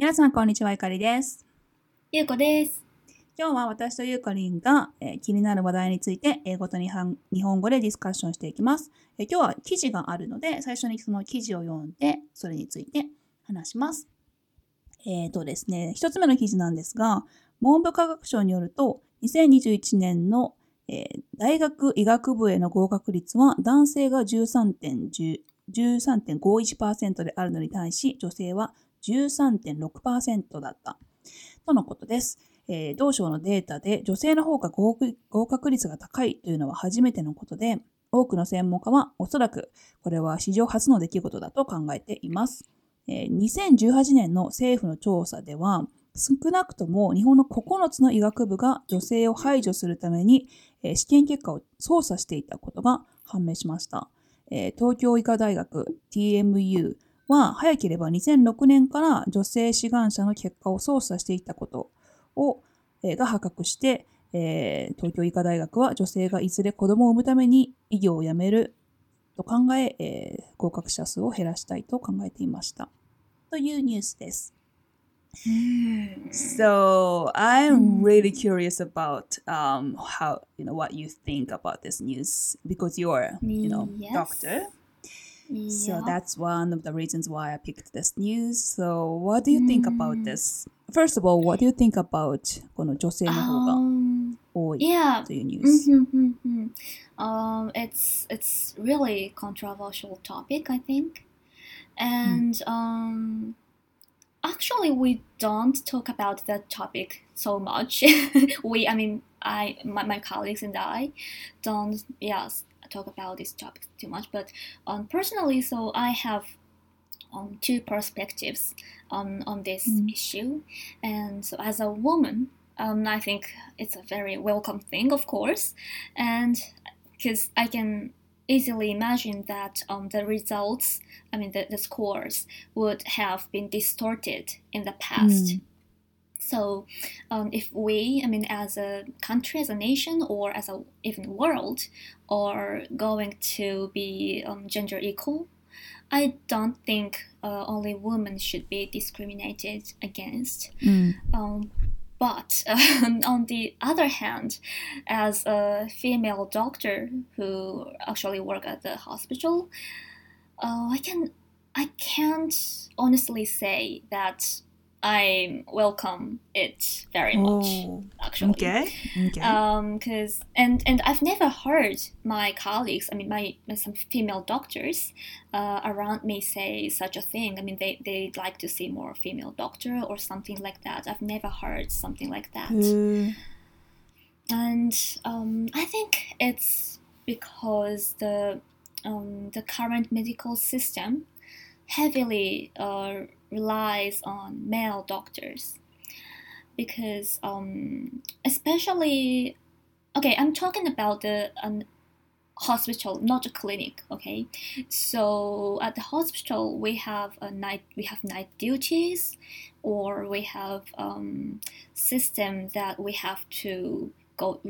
皆さんこんにちは、ゆかりです。ゆうこです。今日は私とゆうかりんが、気になる話題について英語と日本語でディスカッションしていきます。今日は記事があるので、最初にその記事を読んで、それについて話します。ですね、一つ目の記事なんですが、文部科学省によると、2021年の、大学医学部への合格率は男性が 13.51% であるのに対し、女性は 13.6% だったとのことです。同省のデータで女性の方が合格率が高いというのは初めてのことで、多くの専門家はおそらくこれは史上初の出来事だと考えています。2018年の政府の調査では、少なくとも日本の9つの医学部が女性を排除するために試験結果を操作していたことが判明しました。東京医科大学 TMU は早ければ2006年から女性志願者の結果を操作していたことが発覚して、東京医科大学は女性がいずれ子供を産むために医業を辞めると考え、合格者数を減らしたいと考えていましたというニュースです。So I'm really curious about how what you think about this news because you're doctor. So that's one of the reasons why I picked this news. So what do you think about this? First of all, what do you think about この女性の方が多いというニュース? It's really controversial topic, I think, and Actually, we don't talk about that topic so much. My colleagues and I don't, talk about this topic too much. But personally, so I have two perspectives on this issue. And so as a woman, I think it's a very welcome thing, of course. And because I can easily imagine that the results, the scores would have been distorted in the past. So if we, as a country, as a nation, or as a even world, are going to be gender equal, I don't think only women should be discriminated against. But on the other hand, as a female doctor who actually work at the hospital, I can't honestly say that I welcome it very much. Actually, okay. Because and I've never heard my colleagues, some female doctors around me say such a thing. They'd like to see more female doctor or something like that. I've never heard something like that. And I think it's because the current medical system heavily relies on male doctors because especially I'm talking about the hospital, not a clinic. So at the hospital we have night duties, or we have system that we have to go to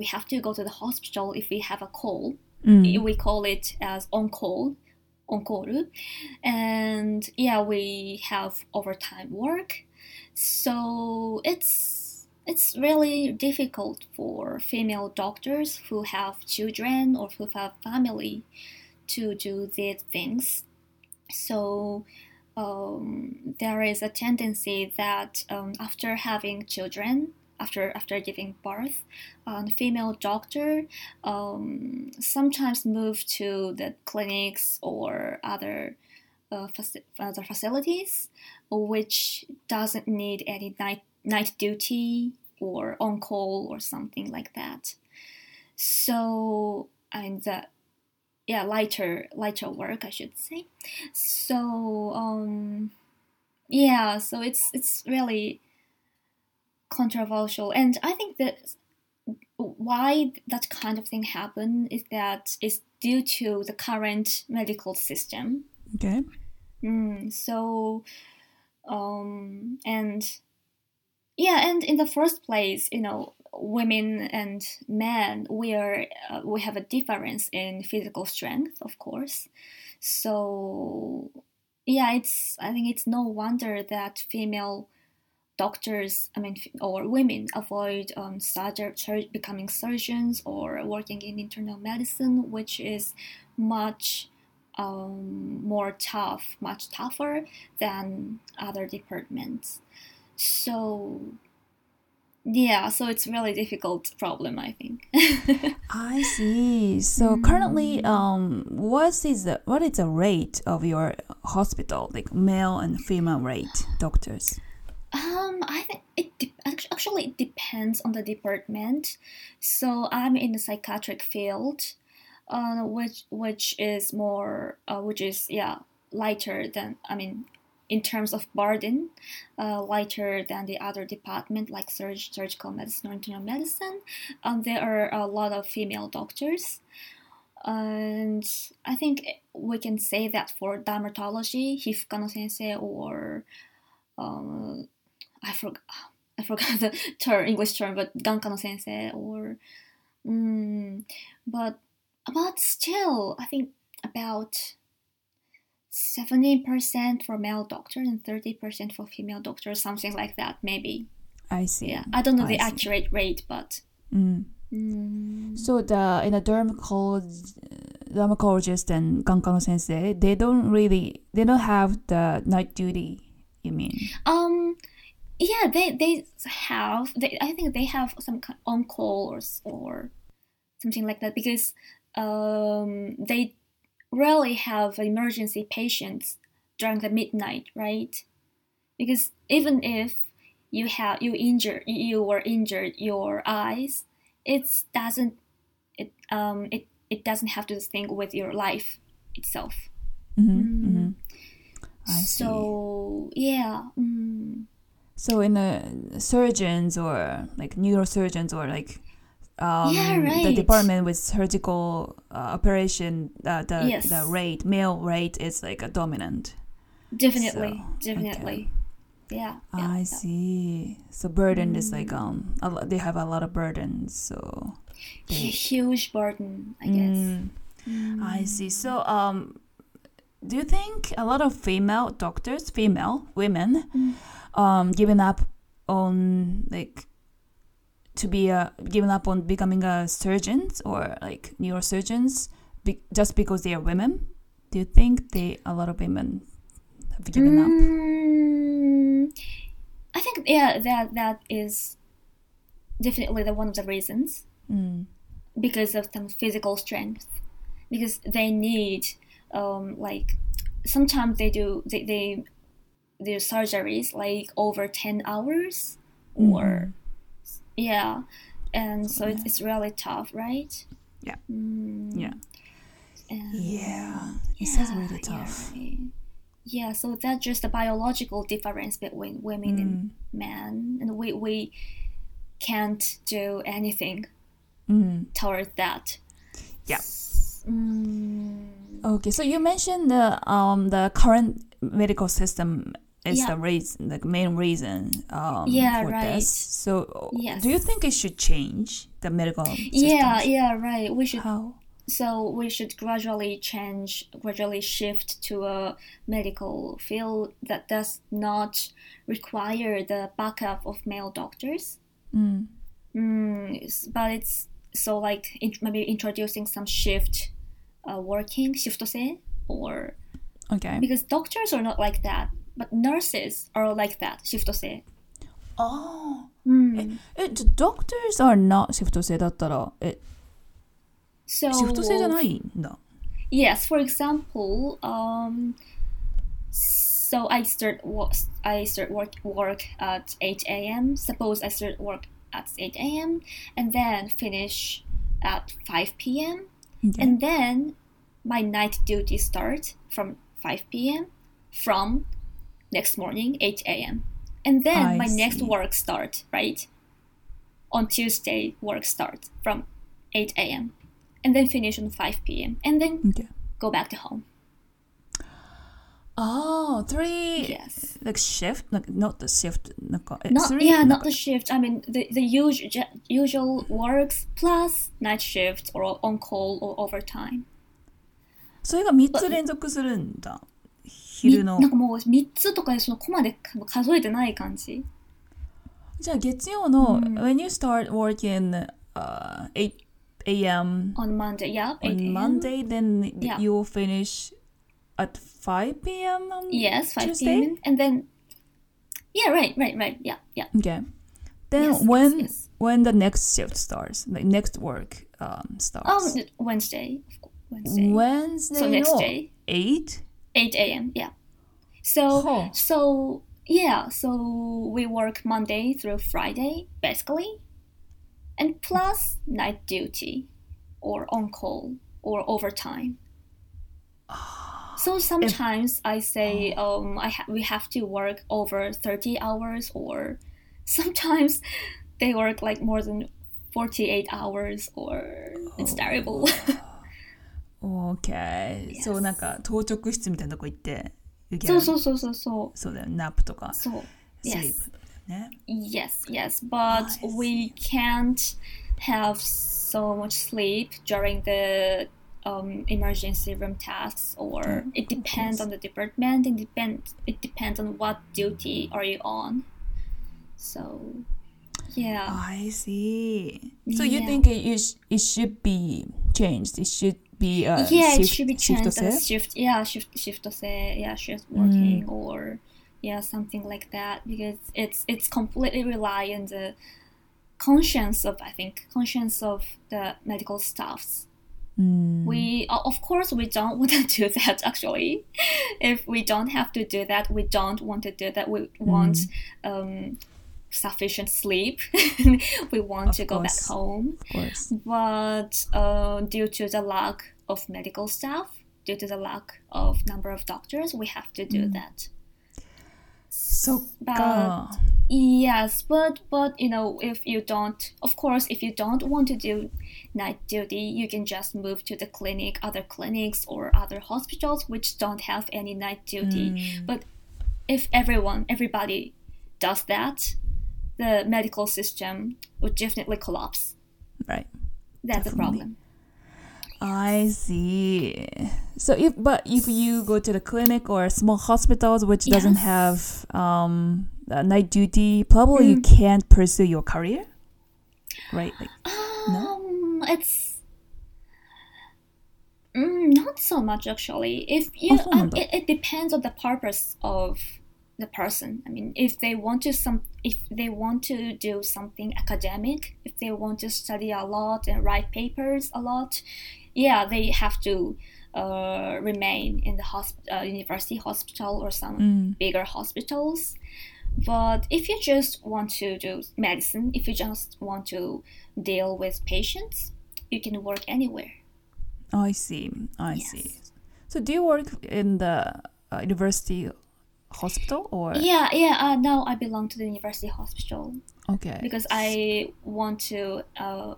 the hospital if we have a call. We call it as on call. And we have overtime work, so it's really difficult for female doctors who have children or who have family to do these things. So there is a tendency that after having children, after giving birth, female doctor sometimes move to the clinics or other facilities, which doesn't need any night duty or on call or something like that. So lighter work, I should say. So so it's really controversial, and I think that why that kind of thing happen is that it's due to the current medical system. So and in the first place, women and men, we have a difference in physical strength, of course. So I think it's no wonder that female doctors, or women avoid becoming surgeons or working in internal medicine, which is much tougher than other departments. So it's really difficult problem, I think. I see. So currently, what is the rate of your hospital, like male and female rate doctors? I think it depends on the department. So I'm in the psychiatric field, which is lighter than in terms of burden, lighter than the other department like surgical medicine or internal medicine. There are a lot of female doctors. And I think we can say that for dermatology, Hifukano-sensei or I forgot the English term, but Gankano-sensei or... But still, I think about 70% for male doctors and 30% for female doctors, something like that, maybe. I see. Yeah, I don't know the accurate rate, but... So in the dermatologist and Gankano-sensei, they don't have the night duty, you mean? Yeah, they have, I think they have some kind of on-call or something like that, because they rarely have emergency patients during the midnight, right? Because even if you were injured your eyes, it doesn't have to distinguish with your life itself. I see. So yeah. So in the surgeons or like neurosurgeons or like the department with surgical operation, the rate, male rate is like a dominant. Definitely. Okay. Yeah. I see. So burden is like they have a lot of burdens. So huge burden, I guess. I see. So do you think a lot of female doctors, women, giving up on like? To be given up on becoming a surgeon or like neurosurgeons just because they are women? Do you think a lot of women have given up? I think that is definitely one of the reasons because of some physical strength, because they need like sometimes they do their surgeries like over 10 hours or. Yeah, and so it's really tough, right? Yeah. Yeah. It sounds really tough. Yeah, right. Yeah, so that's just the biological difference between women and men, and we can't do anything towards that. Yeah. Okay, so you mentioned the current medical system is the reason, the main reason for this. So do you think it should change the medical system? Yeah, right. We should gradually shift to a medical field that does not require the backup of male doctors. But it's so like maybe introducing some shift working, shiftose, or... Okay. Because doctors are not like that. But nurses are like that, shiftose. Oh. Doctors are not shiftose だったら、shiftose じゃないんだ。Yes, for example, so I start work at 8 a.m. Suppose I start work at 8 a.m. and then finish at 5 p.m. Okay. And then my night duty starts from 5 p.m. from next morning, 8 a.m. And then next work start, right? On Tuesday, work start from 8 a.m. And then finish on 5 p.m. And then go back to home. Oh, three... Yes. Like shift? Like not the shift. Not the shift. I mean, the usual works plus night shift or on-call or overtime. それが3つ連続するんだ。なんかもう3つとかでそのコマで数えてない感じ。じゃあ月曜の、when you start working、8 a.m. on Monday, yeah, on Monday, then you'll finish at 5 p.m. on yes, 5 p.m. and then yeah, right, yeah, yeah. Okay. Then yes, when the next shift starts, the next work starts. Oh, Wednesday. So next day. 8 a.m. Yeah. So we work Monday through Friday, basically, and plus night duty, or on call, or overtime. So sometimes I say we have to work over 30 hours, or sometimes they work like more than 48 hours, or it's terrible. Okay, yes. So なんか当直室みたいなとこ行って。そう。そうだよね。ナップとか。そう。Yes. Yes. But we can't have so much sleep during the emergency room tasks, or it depends on the department. It depends on what duty are you on. So, yeah. I see. So you think it should be changed? It should.It should be changed as shift working, or yeah, something like that, because it's completely rely on the conscience of the medical staffs. We of course we don't want to do that actually. If we don't have to do that, we don't want to do that. We want sufficient sleep. We want to go back home, of course. But due to the lack of medical staff, due to the lack of number of doctors, we have to do that. So, but yes, but you know, if you don't want to do night duty, you can just move to the clinic, other clinics or other hospitals which don't have any night duty. But if everybody does that.The medical system would definitely collapse. Right. That's a problem. I see. So if you go to the clinic or small hospitals which doesn't have night duty, probably you can't pursue your career, right? Like, no? It's not so much actually. It depends on the purpose of.The person. I mean, if they want to do something academic, if they want to study a lot and write papers a lot, yeah, they have to remain in the university hospital or some bigger hospitals. But if you just want to do medicine, if you just want to deal with patients, you can work anywhere. I see. So do you work in the university?Hospital or now I belong to the university hospital. Okay, because I want to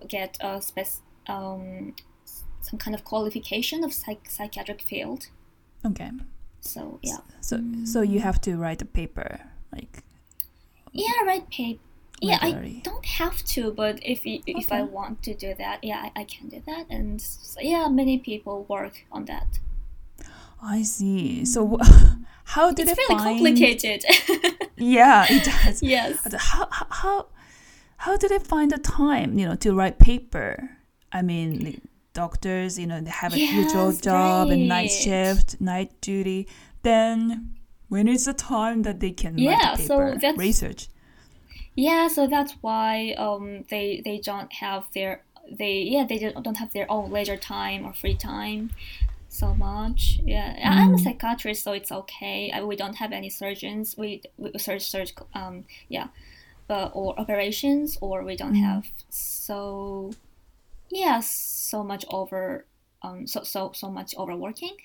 get a some kind of qualification of psychiatric field. Okay, so yeah, so you have to write a paper, like write paper. Yeah, I don't have to, but if I want to do that, yeah, I can do that, and so, yeah, many people work on that. I see. So how do they find? It's really complicated. Yeah, it does. Yes. How do they find the time, you know, to write paper? I mean, like doctors, you know, they have a usual job, right. And night shift, night duty. Then when is the time that they can write the paper? Research. Yeah, so that's why they don't have their own leisure time or free time.So much, yeah. I'm a psychiatrist, so it's okay. We don't have any surgeons. We search, or operations, or we don't have so much overworking.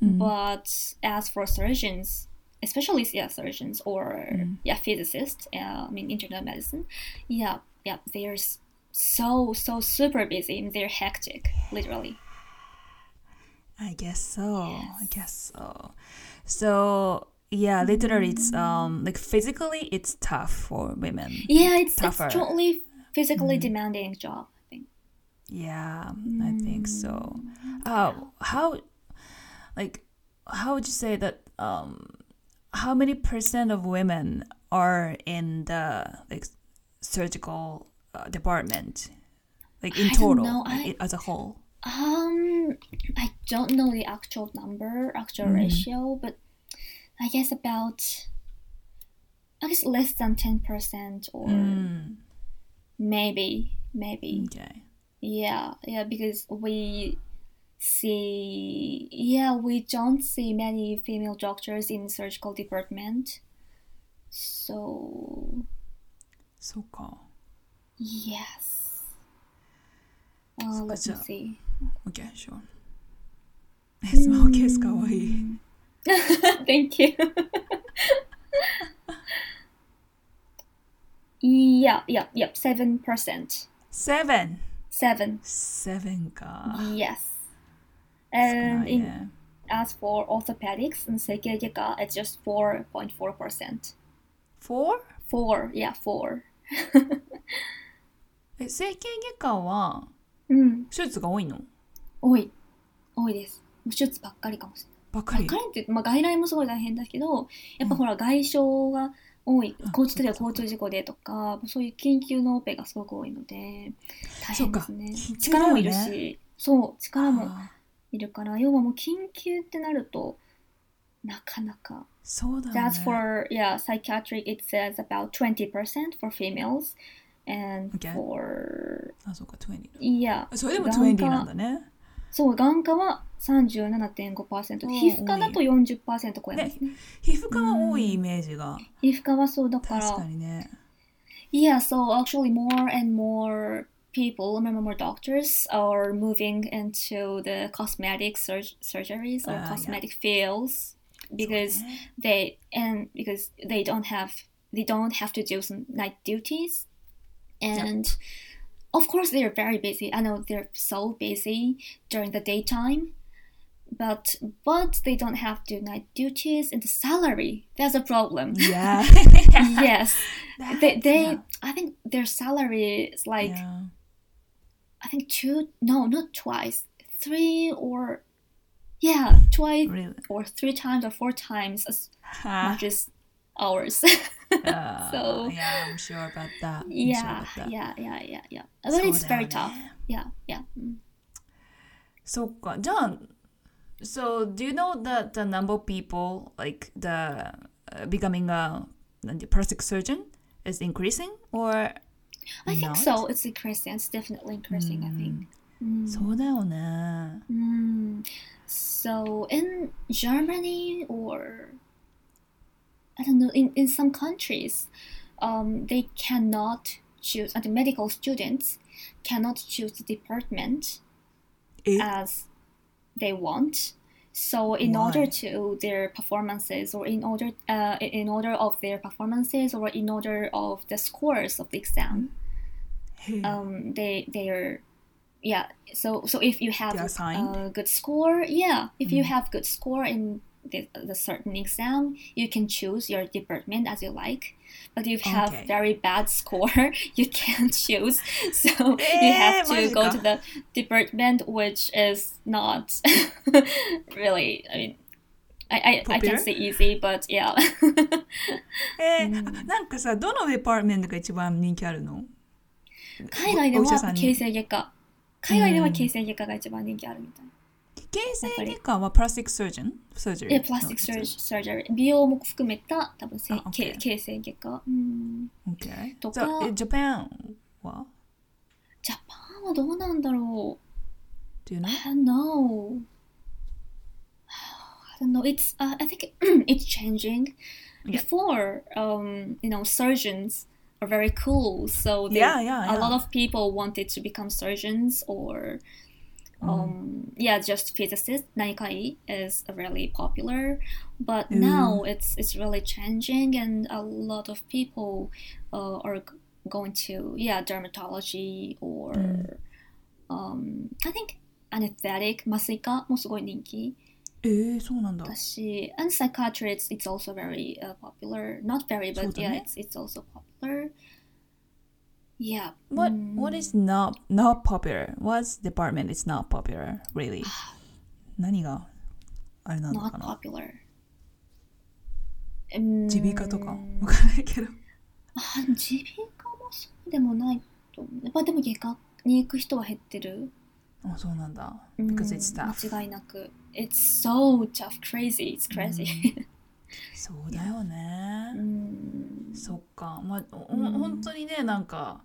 But as for surgeons, especially surgeons or physicists, internal medicine, they're so super busy. And they're hectic, literally.I guess so. Yes. So, yeah, literally, it's like physically, it's tough for women. Yeah, it's totally physically demanding job, I think. Yeah, I think so. How would you say that? How many percent of women are in the like surgical department, like in total, as a whole? I don't know the actual number, ratio, but I guess less than 10% or maybe. Okay. Yeah, because we don't see many female doctors in surgical department. So か。Yes. Let's see. Okay, sure. It's my case, かわいい。Thank you. Yeah, 7%. Seven か。Yes. And as for orthopedics and 整形外科, it's just 4.4%. Four? Yeah, four. 整形外科は、手術が多いの？多いです。手術ばっかりかもしれない。ばっかりって、外来もすごい大変だけど、やっぱほら外傷が多い、交通事故でとか、そういう緊急のオペがすごく多いので大変ですね。力もいるし、そう力もいるから、要はもう緊急ってなるとなかなか。そうだね。That's for psychiatric. It says about 20% for females and for そうか 20。いや、それでも20なんだね。そう、眼科は 37.5%、 皮膚科だと 40% 超えますね。皮膚科は多いイメージが。皮膚科はそうだから。確かにね。Yeah, so actually more and more people, more doctors are moving into the cosmetic surgeries or cosmetic fields because they don't have to do some night duties and of course, they're very busy. I know they're so busy during the daytime, but they don't have to night duties and the salary. That's a problem. Yeah. Yes. I think their salary is like, I think three times or four times as much as hours. So yeah, I'm sure about that. Yeah. But it's very tough. Yeah. So, John, so do you know that the number of people like the becoming a plastic surgeon is increasing or? I think so. It's increasing. It's definitely increasing. I think. そうだよね。So in Germany or.I don't know, in some countries, they cannot choose, and the medical students cannot choose the department as they want. So in order of their performances or in order of the scores of the exam, so if you have a good score, in the certain exam, you can choose your department as you like, but if you have very bad score, you can't choose, so you have to go to the department which is not really, I mean, I can say easy, but yeah. なんかさ、どのデパートメントが一番人気あるの？海外では形成外科。が一番人気あるみたいな。形成外科はプラスティックサージョン？プラスティックサージョン。美容も含めた多分形成外科。Okay. とか。ジャパンはどうなんだろう？ Do you know? I don't know. It's, I think it's changing. Before, surgeons are very cool. So a lot of people wanted to become surgeons or...just physicist, Naikai is really popular, but now it's really changing and a lot of people are going to, dermatology or, I think anesthetic, Masika, もすごい人気。そうなんだ。And psychiatrists, it's also very popular, not very, but it's also popular.Yeah. What is not popular? What department is not popular, really? 何があれなのかな？ Not popular. 耳鼻科とかわからないけど。耳鼻科もそうでもないと思う。まあでも外科に行く人は減ってる。あ、そうなんだ。Because it's tough. 間違いなく。It's so tough, crazy, it's crazy、うん。そうだよね。うん、そっか、まあ、本当にね、なんか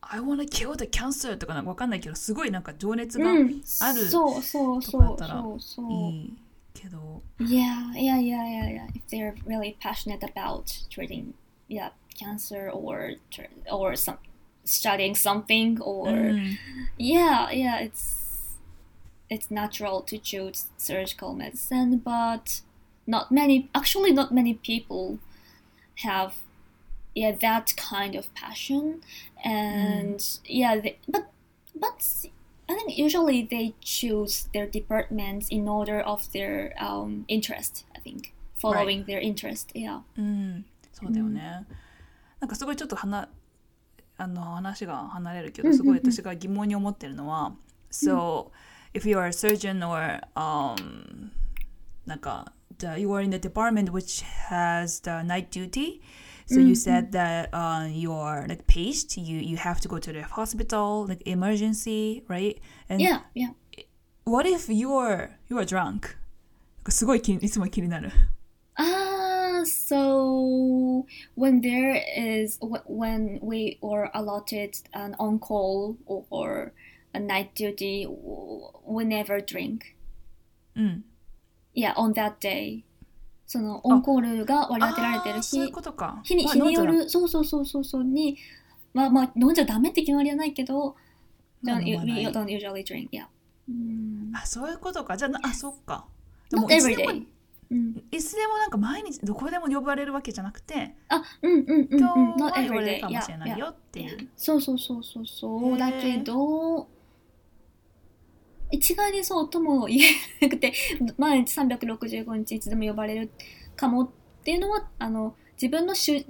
I wanna kill the cancer とかなんかわかんないけど、すごいなんか情熱がある、うん、そうとかだったらいいけど。Yeah. If they're really passionate about treating, yeah, cancer or some studying something or、うん、yeah, it's natural to choose surgical medicine, but not many people have that kind of passion, and but I think usually they choose their departments in order of their interest, I think, following、right. their interest, yeah. そうだよね。なんかすごいちょっと話が離れるけど、すごい私が疑問に思ってるのは、so if you are a surgeon orなんかyou are in the department which has the night duty, so you said that your like patient, you have to go to the hospital, like emergency, right? And yeah. What if you are drunk? すごいいつも気になる。So when we are allotted an on-call or a night duty, we never drink. うん。Yeah, on that day. そのオンコールが割り当てられてる日、日による、そうに、まあ飲んじゃダメって決まりはないけど、you don't usually drink, yeah. あ、そういうことか。じゃあ、そっか。でも Not every day. いつでもなんか毎日どこでも呼ばれるわけじゃなくて、Not every day. かもしれないよっていう。そうだけど。一概にそうとも言えなくて、毎日365日いつでも呼ばれるかもっていうのは、自分が主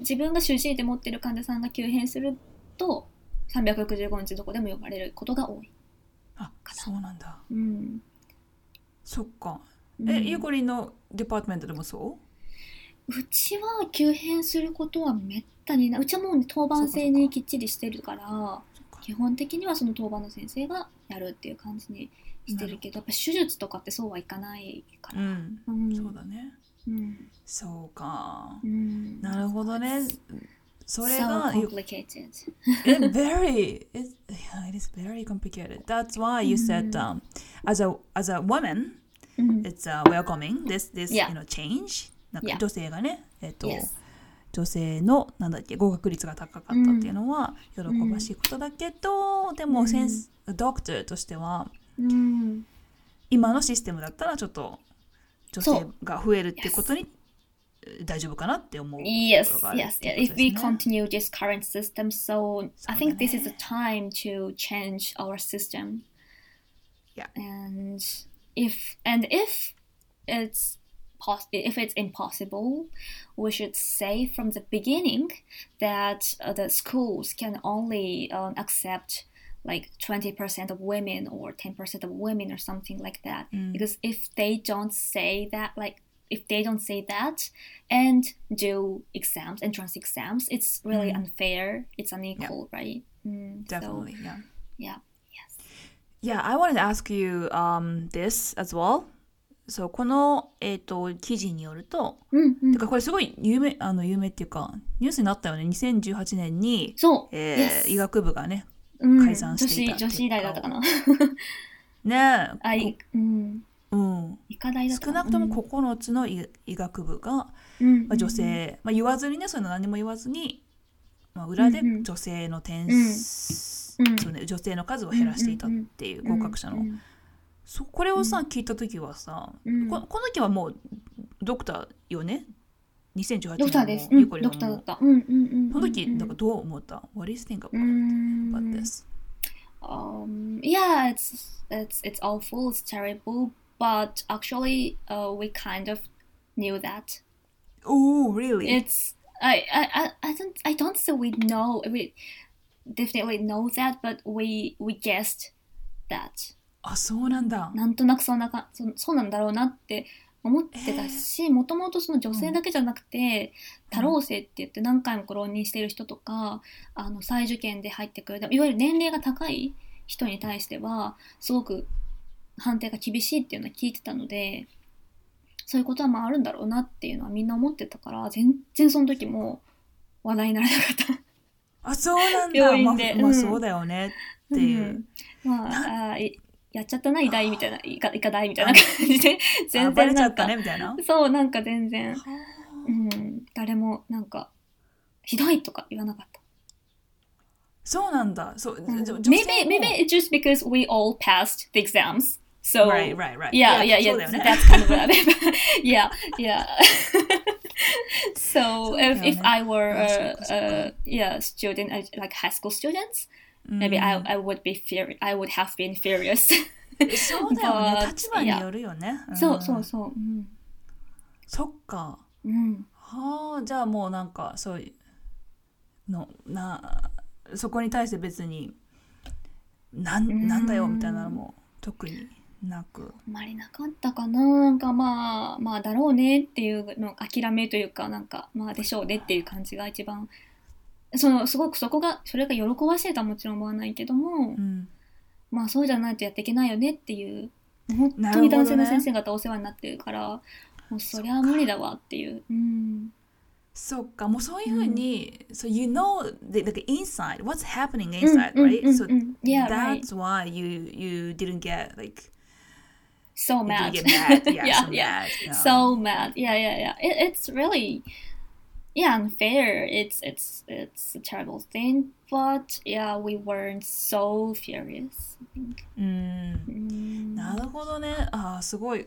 治医で持ってる患者さんが急変すると、365日どこでも呼ばれることが多い。あ、そうなんだ。うん。そっか。ゆこりんのデパートメントでもそう？うちは急変することはめったにない。うちはもう、ね、当番制にきっちりしてるから、基本的にはその当番の先生がやるっていう感じにしてるけど、やっぱ手術とかってそうはいかないから、そうだね、そうか、なるほどね。それが so complicated. It is very complicated. That's why you said、as a woman、it's welcoming this you know, change. なんか女性がね、yes.女性の合格率が高かったっていうのは喜ばしいことだけど、でもドクターとしては、今のシステムだったらちょっと女性が増えるっていうことに大丈夫かなって思うことがあるっていうことですね。Yes, yes, yes. If we continue this current system, so I think this is a time to change our system. Yeah. And if it's if it's impossible, we should say from the beginning that the schools can only accept like 20% of women or 10% of women or something like that. Because if they don't say that and do exams, entrance exams, it's really unfair. It's unequal, right? Definitely, so, yeah. Yeah, yes. Yeah, I wanted to ask you this as well.そう、この、記事によると、てかこれすごい有名っていうかニュースになったよね。2018年にそう、yes. 医学部がね、解散していた女子医大だったかなねえ、医科大だったかな。少なくとも9つの医学部が、女性、言わずにね、そういうの何も言わずに、裏で女性のそうね、女性の数を減らしていたっていう、合格者の。これをさ、聞いたときはさ、この時はもうドクターよね。2018年のゆこりんもドクターだった。その時なんかどう思った？ What do you think about this? Yeah, it's awful, it's terrible, but actually we kind of knew that. Oh, really? I don't say we know. We definitely know that, but we guessed that.あ、そうなんだ。なんとなくそうなんだろうなって思ってたし、もともとその女性だけじゃなくて、多浪生って言って何回も浪人している人とか、再受験で入ってくる、いわゆる年齢が高い人に対してはすごく判定が厳しいっていうのは聞いてたので、そういうことはまああるんだろうなっていうのはみんな思ってたから、全然その時も話題にならなかったあ、そうなんだ、病院で、まあそうだよねっていう、うんうん、まあやっちゃったな、医大みたいな、医科大みたいな感じで全然バレちゃったねみたいな、そう、なんか全然、うん、誰もなんかひどいとか言わなかった。そうなんだ。そう、maybe it's just because we all passed the exams. So right. Yeah. So that's kind of what I mean. Yeah. So if I were student, like high school students.Maybe I would be furious. I would have been furious. そうだよね。立場によるよね。そう。うん、そっか。うん。はあ、じゃあもうなんかそういうのな、そこに対して別になんだよみたいなのも特になく。あんまりなかったかな。なんかまあだろうねっていうの諦めというか、なんかまあでしょうねっていう感じが一番。すごくそれが喜ばしいとはもちろん思わないけども、うん、まあそうじゃないとやっていけないよねっていう、本当に男性の先生方お世話になってるから、もうそりゃ無理だわっていう、うん、そっか、もうそういうふうに、うん、so you know the inside what's happening inside、うん、right、うん、so、うん、yeah, that's why you didn't get like so mad, yeah it's really Yeah, unfair. It's a terrible thing, but yeah, we weren't so furious, I think. なるほどね。あ、すごい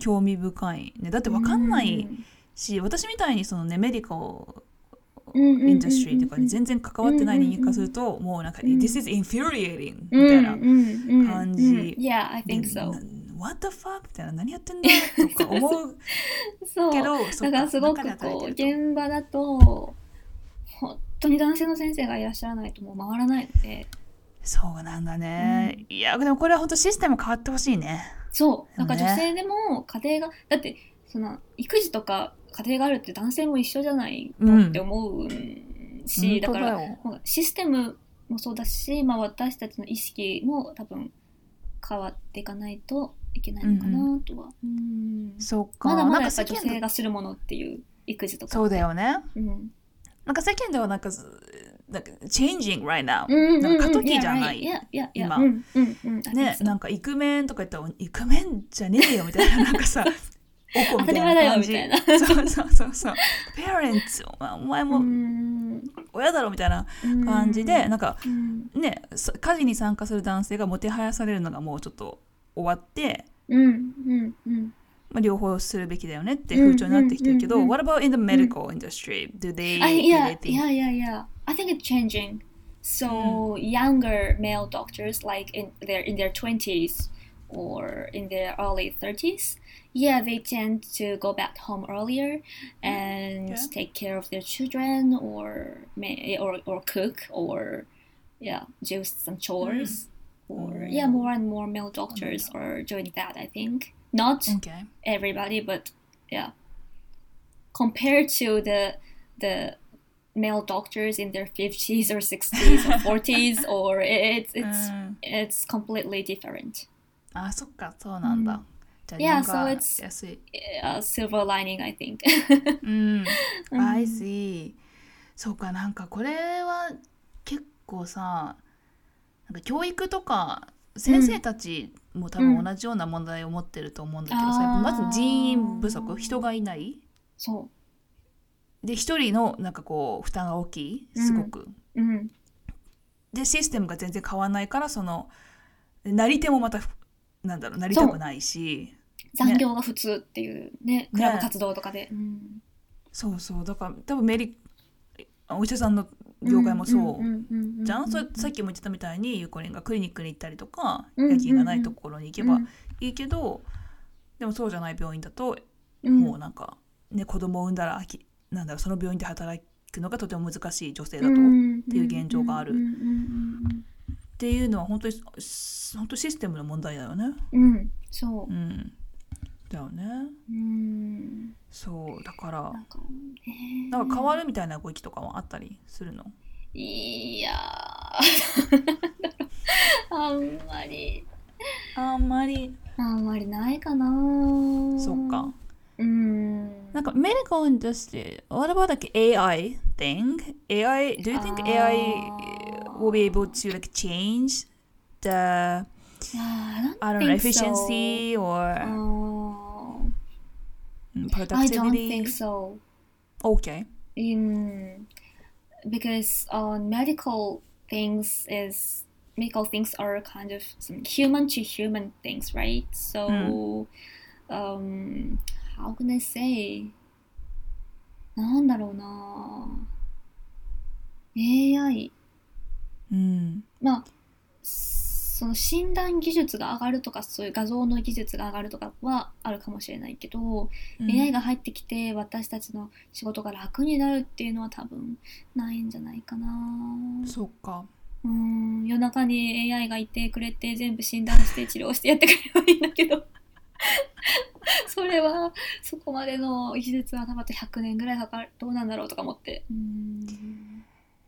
興味深いね。だって分かんないし、私みたいにそのね、メディカルインダストリーとかに全然関わってない人間からすると、もうなんか This is infuriating みたいな感じ。Yeah, I think so.What the fuck? みたいな、何やってんだとか思うけど、そうだからすごくこう現場だと本当に男性の先生がいらっしゃらないともう回らないので、そうなんだね、うん、いやでもこれは本当システム変わってほしいね。そうなんか女性でも家庭が、だってその育児とか家庭があるって男性も一緒じゃないのって思うし、うん、だからシステムもそうだし、まあ、私たちの意識も多分変わっていかないといけないのかなとは、うん、そうか、まだまだやっぱ女性がするものっていう、育児とかそうだよね、うん、なんか世間ではなんか changing right now、うん、なんか過渡期じゃない、今ね、なんかイクメンとか言ったらイクメンじゃねえよみたいな、なんかさおこみたいな感じ、そうペアレンツお前も親だろみたいな感じで、なんかね、家事に参加する男性がもてはやされるのがもうちょっと終わって、まあ、両方するべきだよねって風潮になってきてるけど、What about in the medical industry? Do they? Yeah. I think it's changing. So younger male doctors, like in their 20s or in their early 30s.Yeah, they tend to go back home earlier and take care of their children or cook or do some chores or more and more male doctors are doing that, I think. Not everybody, but compared to the male doctors in their 50s or 60s or 40s, or it's completely different. あ、そっか、そうなんだ。Yeah, so it's a silver lining, I think. I see. そうか、なんかこれは結構さ、なんか教育とか先生たちも多分同じような問題を持ってると思うんだけどさ、まず人員不足、人がいない。そう。で、一人のなんかこう負担が大きい、すごく。うん。で、システムが全然変わらないから、そのなり手もまたなんだろう、なりたくないし、残業が普通っていうね、クラブ活動とかで、うん、そうだから多分お医者さんの業界もそうじゃん。それさっきも言ってたみたいにゆうこりんがクリニックに行ったりとか、夜勤がないところに行けばいいけど、でもそうじゃない病院だと、もうなんかね、子供を産んだらなんだろう、その病院で働くのがとても難しい女性だと、っていう現状がある。っていうのは本当にシステムの問題だよね。うん、そう。うん、だよね。うん。そうだからなんか変わるみたいな動きとかはあったりするの？いやあんまりないかな。そっか。なんか medical industry. What about like AI thing? AI? Do you think AI will be able to like change the I don't know efficiency or productivity? I don't think so. Okay. Because medical things are kind of some human to human things, right? So, how can I say? なんだろうな。AI。まあ、その診断技術が上がるとか、そういう画像の技術が上がるとかはあるかもしれないけど、AI が入ってきて私たちの仕事が楽になるっていうのは多分ないんじゃないかな。そっか。夜中に AI がいてくれて全部診断して治療してやってくれればいいんだけどそれはそこまでの技術はまた100年ぐらいかかる。どうなんだろうとか思って。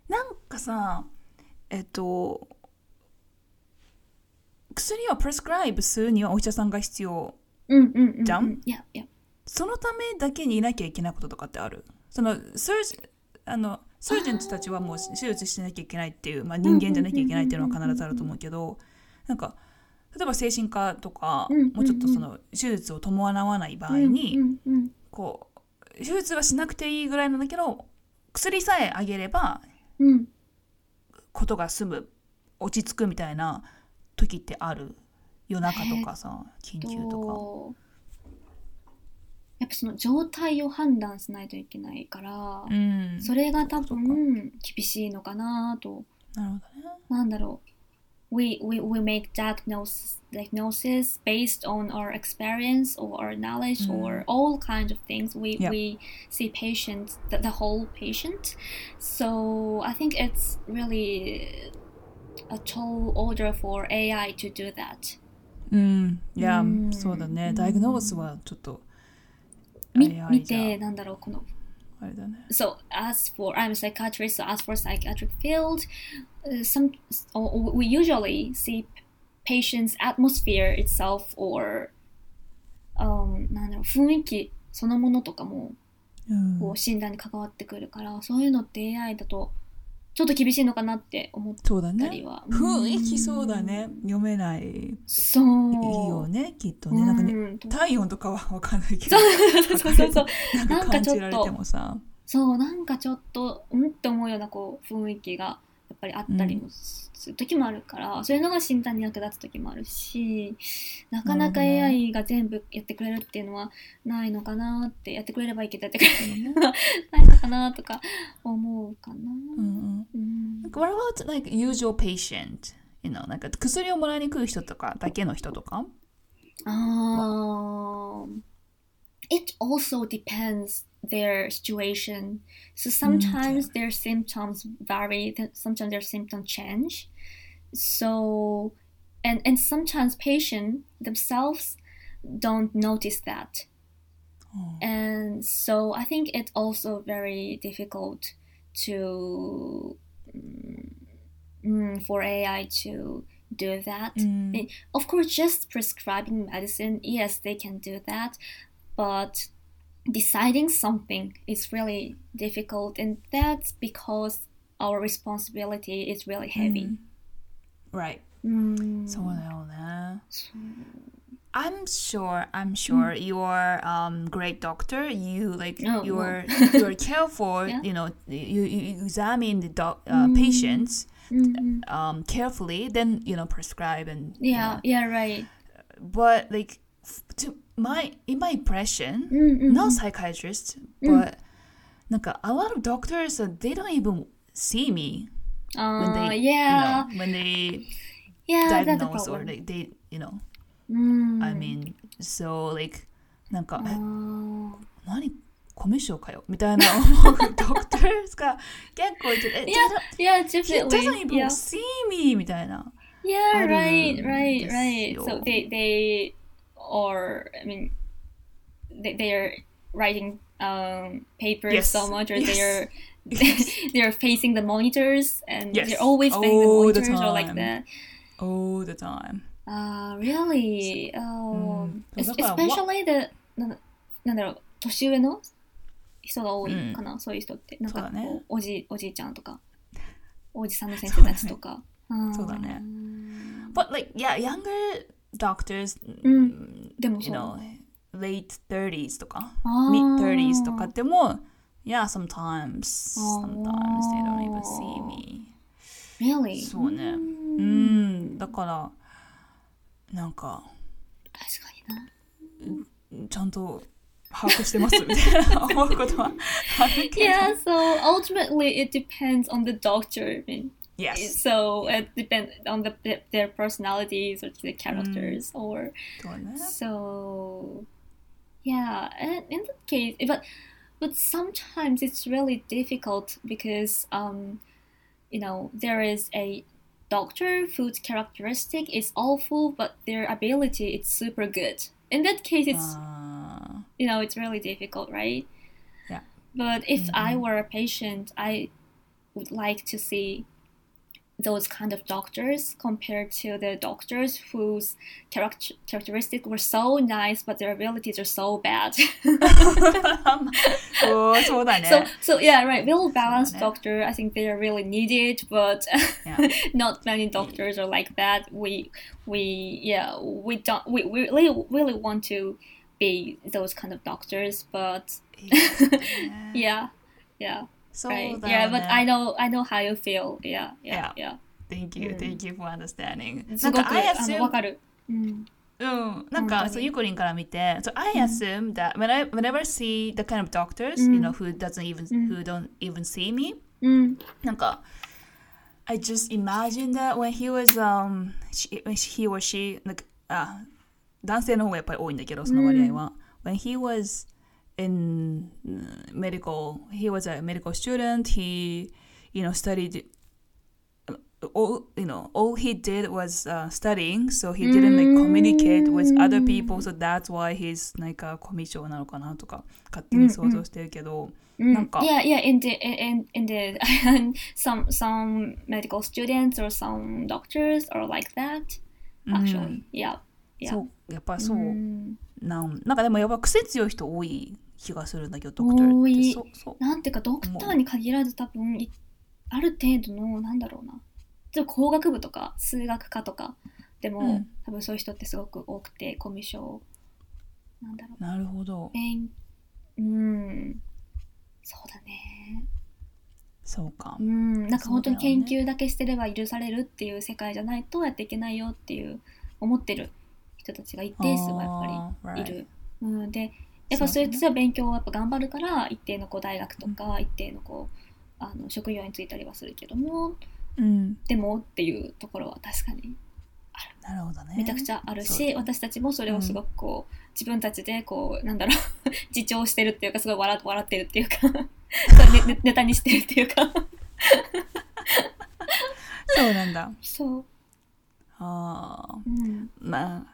なんかさ薬をプレスクライブするにはお医者さんが必要じゃん。そのためだけにいなきゃいけないこととかってある？そのサージェントたちはもう手術しなきゃいけないっていう、まあ、人間じゃなきゃいけないっていうのは必ずあると思うけど、なんか例えば精神科とか、もうちょっとその手術を伴わない場合に、こう手術はしなくていいぐらいなんだけど薬さえあげれば、ことが済む、落ち着くみたいな時ってある？夜中とかさ、緊急とか。やっぱその状態を判断しないといけないから、それが多分厳しいのかなと。なるほどね。なんだろう。We make diagnosis based on our experience or our knowledge or all kinds of things. We see patients, the whole patient. So I think it's really a tall order for AI to do that. そうだね。diagnose はちょっと。見てなんだろうこのあれだね。So as for I'm a psychiatrist, so as for psychiatric field, we usually see patients' atmosphere itself or なんだろう雰囲気そのものとかもこう診断に関わってくるから、そういうのって AI だとちょっと厳しいのかなって思ったりは。雰囲気そうだね。読めない。そう。いいよね、きっとね。なんかね、体温とかは分かんないけど。そう。なんかちょっと。そう、なんかちょっと、うんって思うようなこう雰囲気がやっぱりあったりもする時もあるから、そういうのが診断に役立つ時もあるし、なかなか AI が全部やってくれるっていうのはないのかなって、やってくれればいいけどやってくれるのはないのかなとか思うかな。What about like usual patient? You know, なんか薬をもらいに来る人とかだけの人とか？It also depends their situation. So sometimes their symptoms vary, sometimes their symptoms change. So, and sometimes patients themselves don't notice that. And so I think it's also very difficult to...for AI to do that. Of course, just prescribing medicine, yes, they can do that. But deciding something is really difficult. And that's because our responsibility is really heavy. Right. So, I'm sure you are great doctor. You like you're careful. You know, you examine the patients carefully. Then you know prescribe and right. But like in my impression, not psychiatrist, but like a lot of doctors, they don't even see me when they diagnose or they . I mean, so like なんか何コミュ障かよみたいな思うドクターが結構いてIt doesn't even see me みたいな。Yeah, right. So they are, I mean, they are writing papers so much, or they are facing the monitors, and they're always facing the monitors or like that. All the time. Really? Oh, especially the なんだろう、年上の人が多いかな、そういう人ってなんかこう、ね、おじいちゃんとかおじさんの先生たちとか。そうだね。But like yeah, younger doctors, でも you know, late 30s とか mid 30s とかでも yeah, sometimes they don't even see me. Really? そうね。うん、だからなんか確かにな。ちゃんと把握してますみたいな思うことはあるけど。Yeah, so ultimately it depends on the doctor. Yes. So it depends on their personalities or the characters or so. Yeah, and in that case, but sometimes it's really difficult because you know, there is a doctor whose characteristic is awful, but their ability is super good. In that case, it's you know, it's really difficult, right? Yeah. But if I were a patient, I would like to see.those kind of doctors compared to the doctors whose characteristics were so nice but their abilities are so bad. So yeah, right. Well-balanced doctor, I think they are really needed, but not many doctors are like that. We really want to be those kind of doctors, but yeah.Right. Yeah, but I know how you feel. Yeah. Thank you for understanding. なんか I assume わかる。なんかそうゆこりんから見て、so I assume that whenever I see the kind of doctors, you know, who don't even see me, なんか I just imagine that when he was he or she like 男性の方がやっぱり多いんだけどその割合は when he was in medical, he was a medical student. He, you know, studied. All he did was studying, so he didn't like communicate with other people. So that's why he's like a commission なのかなとか勝手に想像してるけど、なんか yeah. In the some medical students or some doctors are like that. Actually, yeah. そうやっぱそうなんかでもやっぱ癖強い人多い。気がするんだけどドクターってそうなんていうかドクターに限らず多分ある程度のなんだろうなちょっと工学部とか数学科とかでも、多分そういう人ってすごく多くてコミュ障なんだろうなるほどそうだねそうかなんか本当に研究だけしてれば許されるっていう世界じゃないとやっていけないよっていう思ってる人たちが一定数はやっぱりいる、でやっぱそういう人は勉強をやっぱ頑張るから一定のこう大学とか一定のこう職業に就いたりはするけども、でもっていうところは確かにある。なるほどね。めちゃくちゃあるし、私たちもそれをすごくこう、自分たちでこうなんだろう自重してるっていうかすごい笑ってるっていうかネタにしてるっていうかそうなんだ。そう。まあ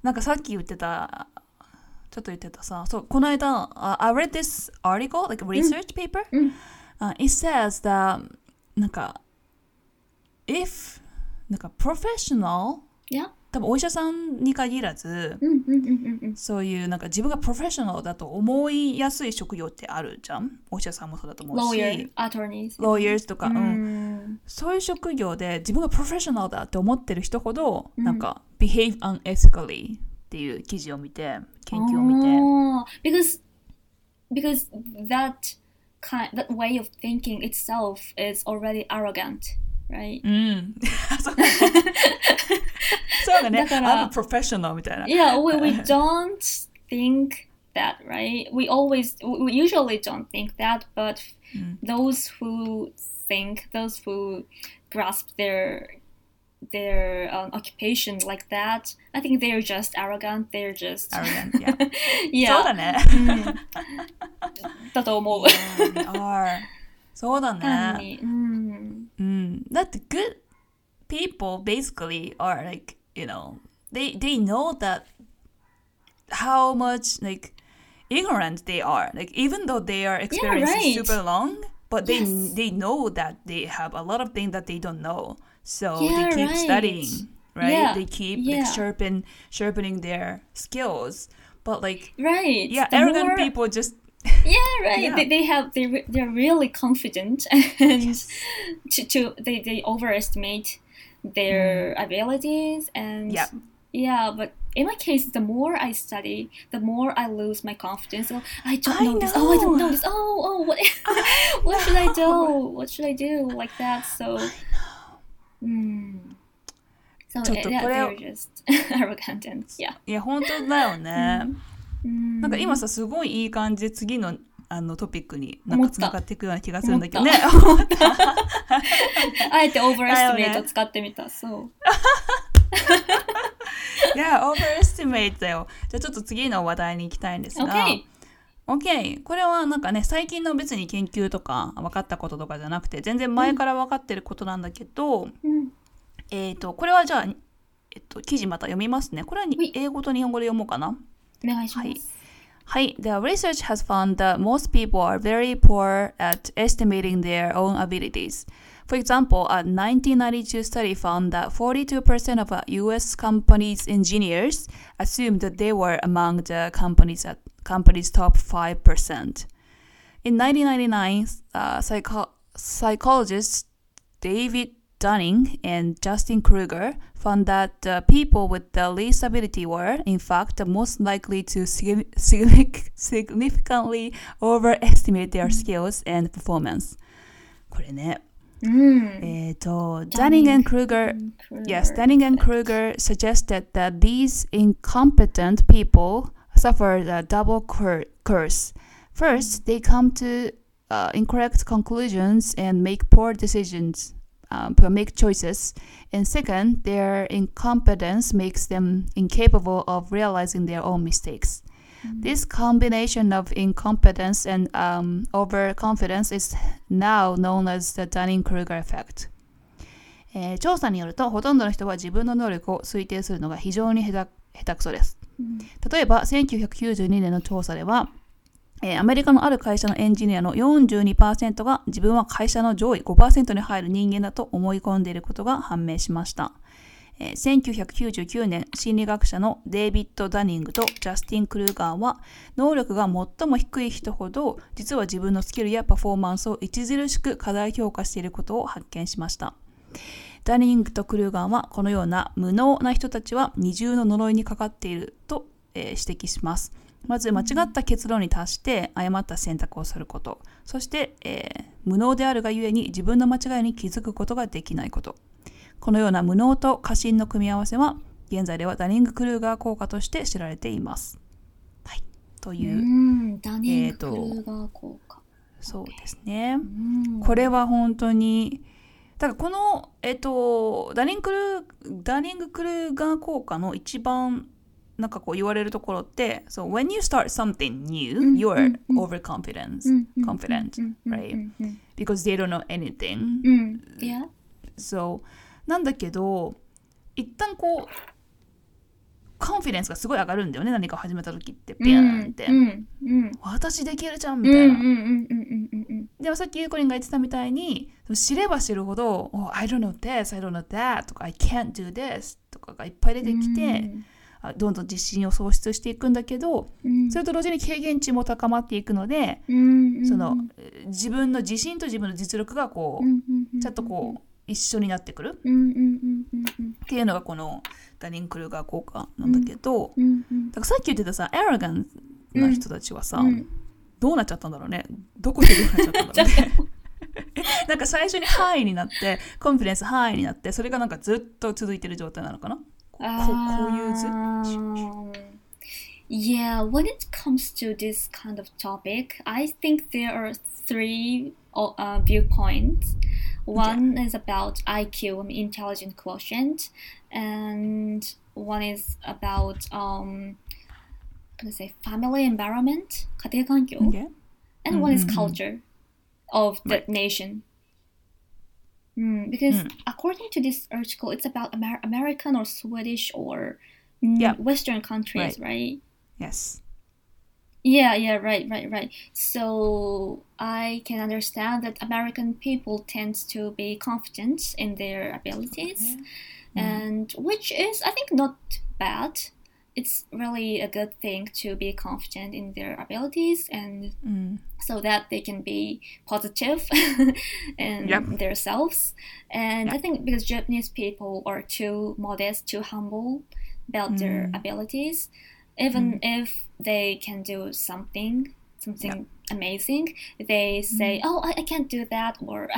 なんかさっき言ってた。ちょっと言ってたさ、そうこの間、I read this article, like a research paper.、it says that なんか if なんか professional、多分お医者さんに限らず、そういうなんか自分が professional だと思いやすい職業ってあるじゃん。お医者さんもそうだと思うし、lawyers とか、そういう職業で自分が professional だって思ってる人ほど、なんか behave unethically。っていう記事を見て、研究を見て。Because that way of thinking itself is already arrogant, right? そうだね。I'm a professional みたいな。Yeah, we don't think that, right? We usually don't think that, but those who think, those who grasp their occupation like that, I think they're just arrogant. Yeah. そうだね。だと思う。そうだね。だって good people basically are like, you know, they know that how much like ignorant they are. Like, even though they are experiencing super long, but they know that they have a lot of things that they don't know. So they keep studying, right? Yeah. They keep like, sharpening their skills. But like, arrogant people just... They're really confident and they overestimate their abilities and but in my case, the more I study, the more I lose my confidence. So I don't know this. What should I do? What should I do like that? So, so they're just arrogant and本当だよね。なんか今さすごいいい感じで次のあのトピックになんかつながっていくような気がするんだけどね。あえてオーバーエスティメイト使ってみた。そう。いや、オーバーエスティメイトだよ。じゃあちょっと次の話題に行きたいんですが。OK。これはなんかね、最近の別に研究とか分かったこととかじゃなくて、全然前から分かってることなんだけど、これはじゃあ、記事また読みますね。これは英語と日本語で読もうかな。The research has found that most people are very poor at estimating their own abilities. For example, a 1992 study found that 42% of U.S. companies' engineers assumed that they were among the company's top 5%. In 1999, psychologists David Dunning and Justin Kruger found that the people with the least ability were, in fact, the most likely to significantly overestimate their skills and performance. これね。Dunning and Kruger suggested that these incompetent people suffered a double curse. First, they come to incorrect conclusions and make poor decisions.make choices, and second, their incompetence makes them incapable of realizing their own mistakes. This combination of incompetence and overconfidence is now known as the Dunning-Kruger effect. 調査によると、ほとんどの人は自分の能力を推定するのが非常に下手くそです。例えば、1992年の調査では、アメリカのある会社のエンジニアの 42% が自分は会社の上位 5% に入る人間だと思い込んでいることが判明しました。1999年、心理学者のデイビッド・ダニングとジャスティン・クルーガーは、能力が最も低い人ほど、実は自分のスキルやパフォーマンスを著しく過大評価していることを発見しました。ダニングとクルーガーは、このような無能な人たちは二重の呪いにかかっていると指摘します。まず間違った結論に達して誤った選択をすること、そして、無能であるがゆえに自分の間違いに気づくことができないこと。このような無能と過信の組み合わせは現在ではダニング・クルーガー効果として知られています。はい、という。ダニング・クルーガー効果。そうですね。これは本当に。だからこの、ダニング・クルーガー効果の一番なんかこう言われるところって、so when you start something new, you're overconfident, confident, right? Because they don't know anything. So なんだけど、一旦こうコンフィデンスがすごい上がるんだよね。何か始めた時ってピアンって、私できるじゃんみたいな。でもさっきゆうこりんが言ってたみたいに、知れば知るほど、oh, I don't know this, I don't know that とか I can't do this とかがいっぱい出てきて。どんどん自信を喪失していくんだけど、それと同時に経験値も高まっていくので、その自分の自信と自分の実力がこう、ちゃんとこう一緒になってくる、っていうのがこのダニング・クルーガー効果なんだけど、だからさっき言ってたさ、アロガンな人たちはさ、どうなっちゃったんだろうね。どこでどうなっちゃったんだろうね。なんか最初にハイになって、コンフィデンスハイになって、それがなんかずっと続いてる状態なのかな。Yeah, when it comes to this kind of topic, I think there are three viewpoints. One is about IQ, intelligence quotient, and one is about let's say family environment, 家庭環境, and one is culture of the nation.Because according to this article, it's about American or Swedish or Western countries, right? Yes. Yeah, right. So I can understand that American people tend to be confident in their abilities, and which is, I think, not bad. It's really a good thing to be confident in their abilities, and so that they can be positive in themselves. And I think because Japanese people are too modest, too humble about their abilities.Even if they can do something amazing, they say, oh, I can't do that, or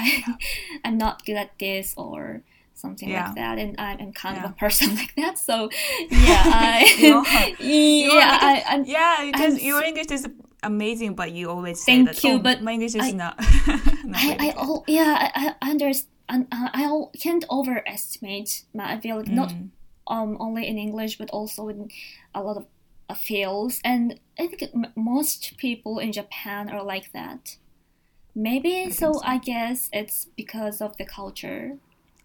I'm not good at this, or something like that. And I'm kind of a person like that. So, your English is amazing, but you always say that. Thank you, but my English is not. I understand. I can't overestimate my ability, not only in English, but also in a lot of fields, and I think most people in Japan are like that. Maybe so. I guess it's because of the culture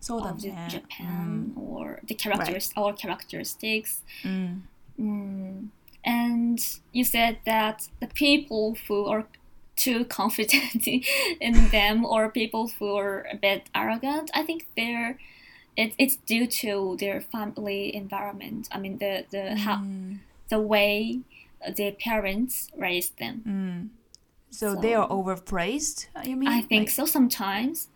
of Japan or the characters or characteristics. And you said that the people who are too confident in them or people who are a bit arrogant, I think it's due to their family environment. I mean the way their parents raised them. So they are overpraised, you mean? I think so sometimes.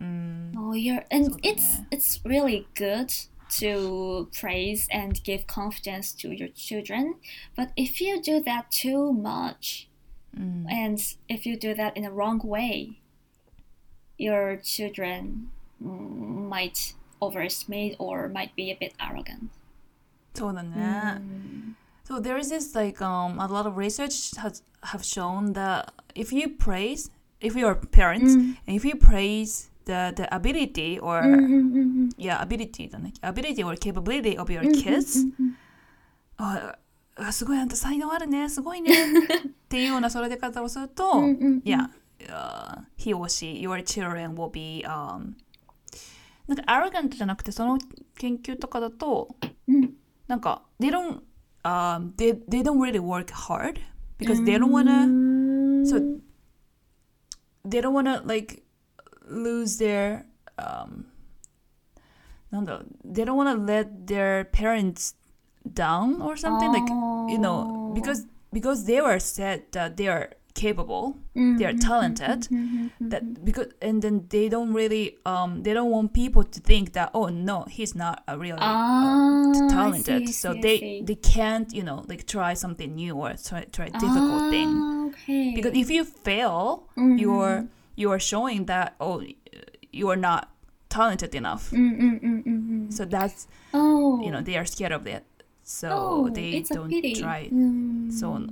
It's really good to praise and give confidence to your children. But if you do that too much, and if you do that in the wrong way, your children might overestimate or might be a bit arrogant. そうだね。So there is this like a lot of research have shown that if you are parents, and if you praise the ability or ability or capability of your kids, すごいあんた才能あるね、すごいねっていうような育て方をすると、he or she, your children will beなんかアロガントじゃなくてその研究とかだと、なんか they don't really work hard because they don't wanna like lose their they don't wanna let their parents down or something like you know because they were said that they are capable, they are talented, that because and then they don't really they don't want people to think that oh no he's not a really talented, they can't try something new or try difficult thing. Okay. Because if you fail, you are showing that oh you are not talented enough. So that's they are scared of that, so they don't try. So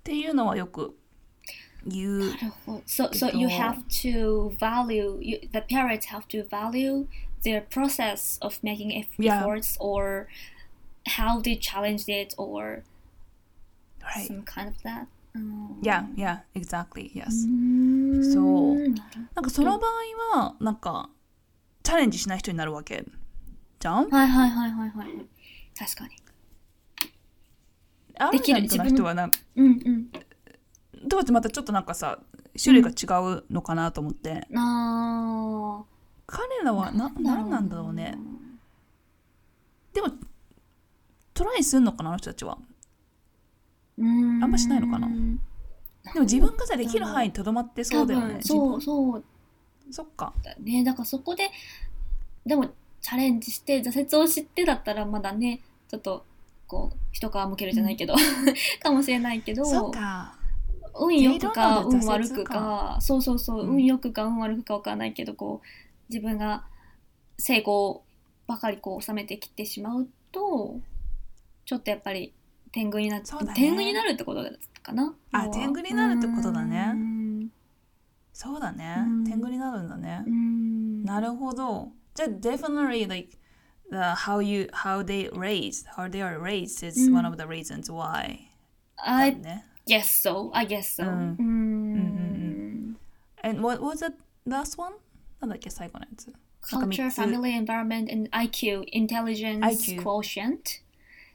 っていうのはよく言う。なるほど。So you have to value, the parents have to value their process of making efforts or how they challenged it or some kind of that. Yeah, exactly, yes. So, なんかその場合はなんかチャレンジしない人になるわけじゃん？はい。確かに。アーガントな人はどうやってまたちょっとなんかさ種類が違うのかなと思って、彼らは何なんだろうね。でもトライするのかな、あの人たちは。あんましないのかな。でも自分がさできる範囲にとどまってそうだよね。そう。そっか。ね、だからそこででもチャレンジして挫折を知ってだったらまだねちょっと。こう一皮むけるじゃないけどかもしれないけど、そうか、運良くか運悪くか、そう、運良くか運悪くか分からないけど、こう自分が成功ばかりこう収めてきてしまうとちょっとやっぱり天狗になるってことかな。あ、天狗になるってことだね。そうだね、天狗になるんだね。なるほど。じゃあ definitely like how they are raised is one of the reasons why. I guess so. And what was the last one? なんだっけ、最後のやつ。 Culture, family, environment, and IQ, intelligence quotient.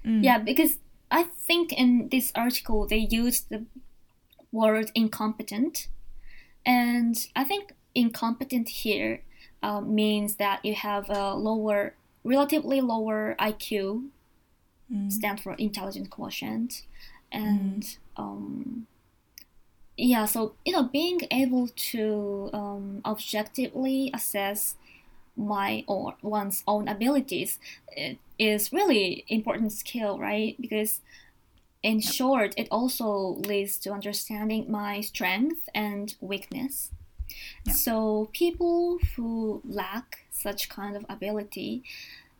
Yeah, because I think in this article they used the word incompetent, and I think incompetent here means that you have a relatively lower IQ, stand for intelligence quotient, and so being able to objectively assess my or one's own abilities is really important skill, right? Because in short, it also leads to understanding my strength and weakness. Yep. So people who lack such kind of ability,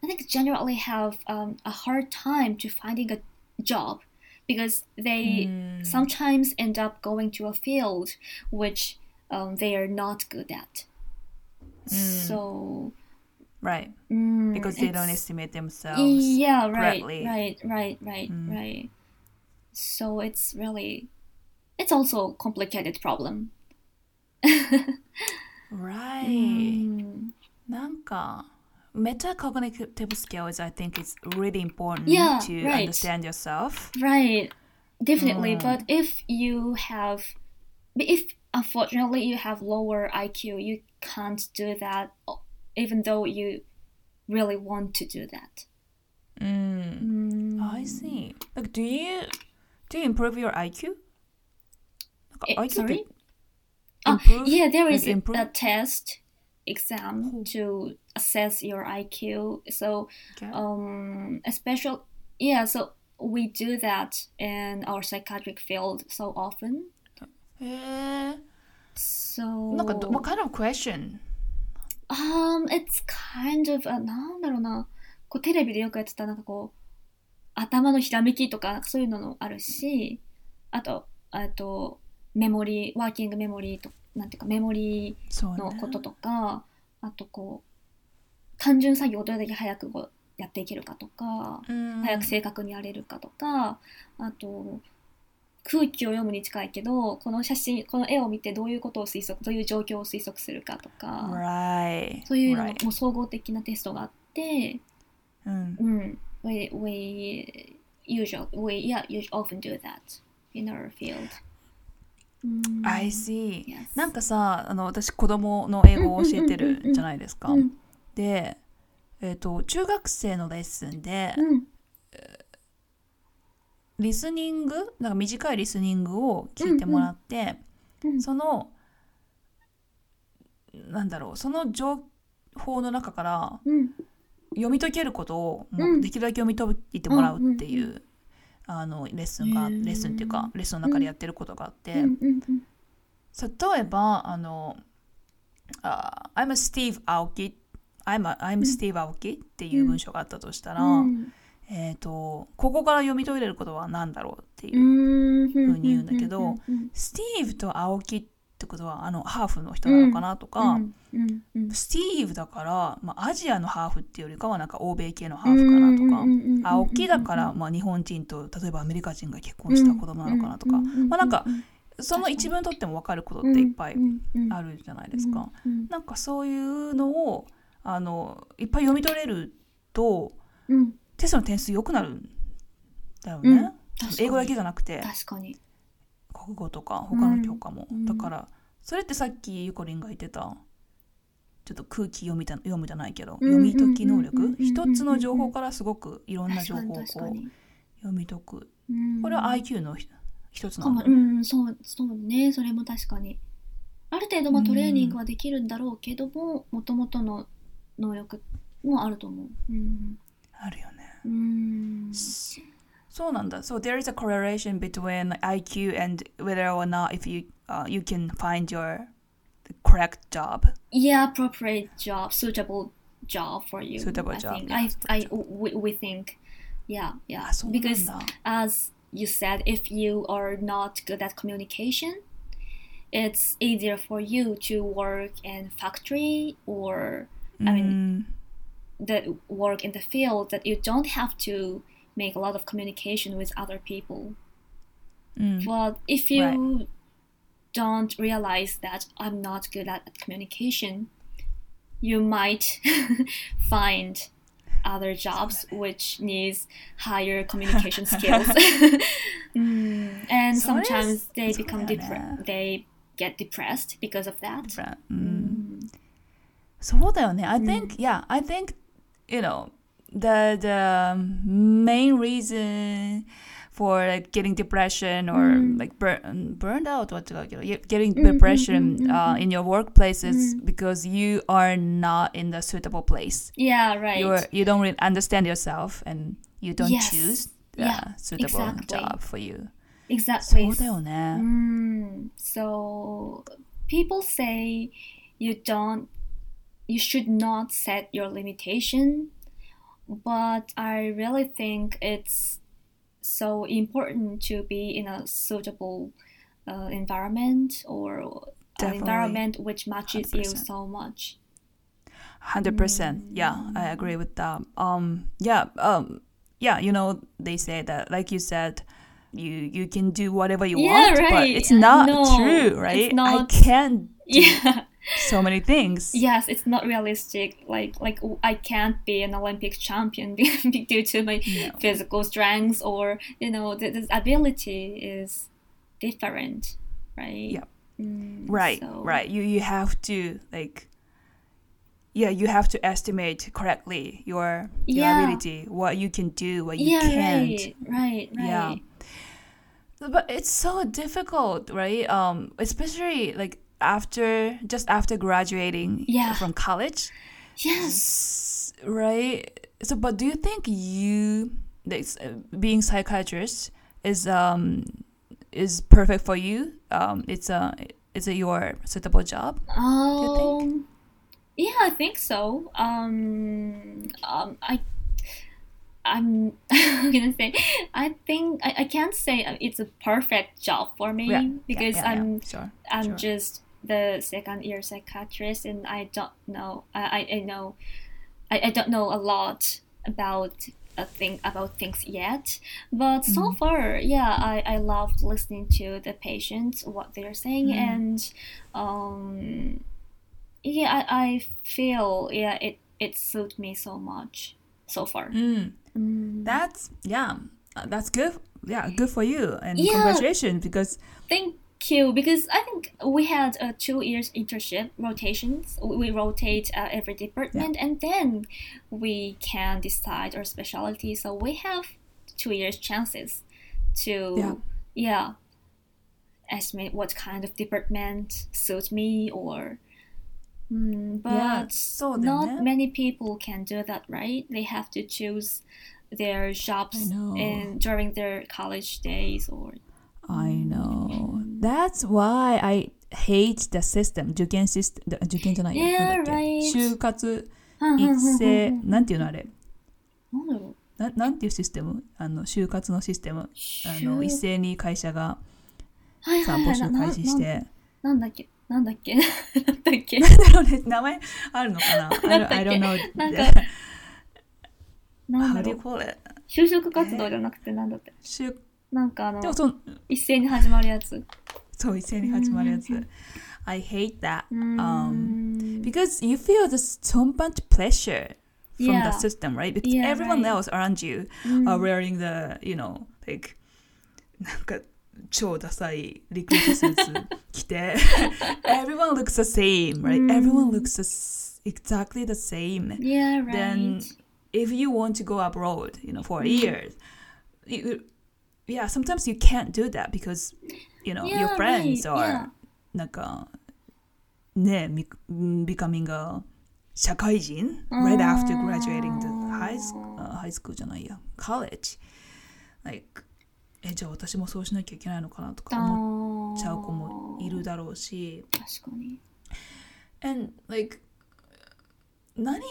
I think generally have a hard time to finding a job because they sometimes end up going to a field which they are not good at.So, right, because they don't estimate themselves correctly. Right. So it's also a complicated problem. Right.なんか metacognitive skills, I think it's really important to understand yourself. Right, definitely. But if unfortunately you have lower IQ, you can't do that, even though you really want to do that. I see. Like, do you improve your IQ? Sorry? There is a test exam to assess your IQ. So, so we do that in our psychiatric field so often. So, what kind of question? It's kind of a なんだろうな、こうテレビでよくやってたなんかこう頭のひらめきとかそういうのもあるし、あとメモリーワーキングメモリーとなんていうかメモリーのこととか、あとこう単純作業をどれだけ早くやっていけるかとか、早く正確にやれるかとか、あと空気を読むに近いけど、この絵を見てどういう状況を推測するかとか、そういうのも総合的なテストがあって、we often do that in our field. I see. Yes. なんかさ、私子供の英語を教えてるじゃないですか。で、中学生のレッスンで、リスニング、なんか短いリスニングを聞いてもらって、その情報の中から読み解けることをもうできるだけ読み解いてもらうっていう、レッスンっていうかレッスンの中でやってることがあって、例えばI'm Steve Aoki っていう文章があったとしたら。ここから読み解いれることは何だろうっていうふうに言うんだけど、スティーブと青木ってことはハーフの人なのかなとか、スティーブだから、アジアのハーフっていうよりかはなんか欧米系のハーフかなとか、青木だから、日本人と例えばアメリカ人が結婚した子供なのかなとか、なんかその一文とっても分かることっていっぱいあるじゃないですか。なんかそういうのをいっぱい読み取れると、テストの点数良くなるんだよね、英語だけじゃなくて国語とか他の教科も、だからそれってさっきゆこりんが言ってたちょっと空気読むじゃないけど、読み解き能力、一つの情報からすごくいろんな情報をこう読み解く、これは IQ の一つなんだよね、そうね、それも確かにある程度トレーニングはできるんだろうけども、もともとの能力もあると思う、あるよね。そうなんだ。So there is a correlation between IQ and whether or not if you can find your correct job. Yeah, appropriate job, suitable job for you. Suitable job. We think. Yeah. Because as you said, if you are not good at communication, it's easier for you to work in factory or the work in the field that you don't have to make a lot of communication with other people. But if you don't realize that I'm not good at communication, you might find other jobs which needs higher communication skills. And sometimes they become they get depressed because of that. I think I think you know the main reason for like getting depression or like burned out, getting depression in your workplace is because you are not in the suitable place. Yeah, right. You don't really understand yourself and you don't choose the suitable job for you. Exactly. そうだよね。So people say you should not set your limitation, but I really think it's so important to be in a suitable environment or an environment which matches you so much. 100%. Yeah, I agree with that. You know, they say that, like you said, you can do whatever you want, right. But it's not true, right? It's not, I can't do so many things. Yes, it's not realistic. Like I can't be an Olympic champion due to my physical strengths or, you know, the ability is different, right? Yeah. Right. You have to like, you have to estimate correctly your ability, what you can do, what you can't. Right. Yeah. But it's so difficult, right? Especially like after graduating from college. Yes. Right? So, but do you think being psychiatrist is perfect for you? Is it your suitable job? Oh, do you think? Yeah, I think so. I'm gonna say I think I can't say it's a perfect job for me because I'm just the second year psychiatrist and I don't know I don't know a lot about things yet, but so far I love listening to the patients, what they're saying, and I feel it suits me so much so far. That's good. Yeah, good for you, and congratulations because. Thank you, because I think we had a 2 years internship rotations. We rotate every department, and then we can decide our specialty. So we have 2 years chances to estimate what kind of department suits me or. But not many people can do that, right? They have to choose their jobs during their college days. I know. That's why I hate the system. 受験じゃない。なんだっけ。就活一斉なんていうのあれ。なんだろう。なんていうシステム？就活のシステム。一斉に会社がさ募集開始して。なんだっけ。なんだっけ名前あるのかなI don't know. なんだろう。就職活動じゃなくてなんだって。なんか一斉に始まるやつ。そう、一斉に始まるやつ。I hate that. Because you feel so much pressure from the system, right? Because everyone else around you are wearing the, you know, like, なんか超ダサいリクルートスーツ着てeveryone looks the same, right? Everyone looks exactly the same. Yeah, right. Then if you want to go abroad, you know, for a year, sometimes you can't do that because, you know, your friends are なんかね becoming a 社会人 right after graduating the high school じゃないや college. Likeじゃあ私もそうしなきゃいけないのかなとか思っちゃう子もいるだろうし、確かに。And like なんか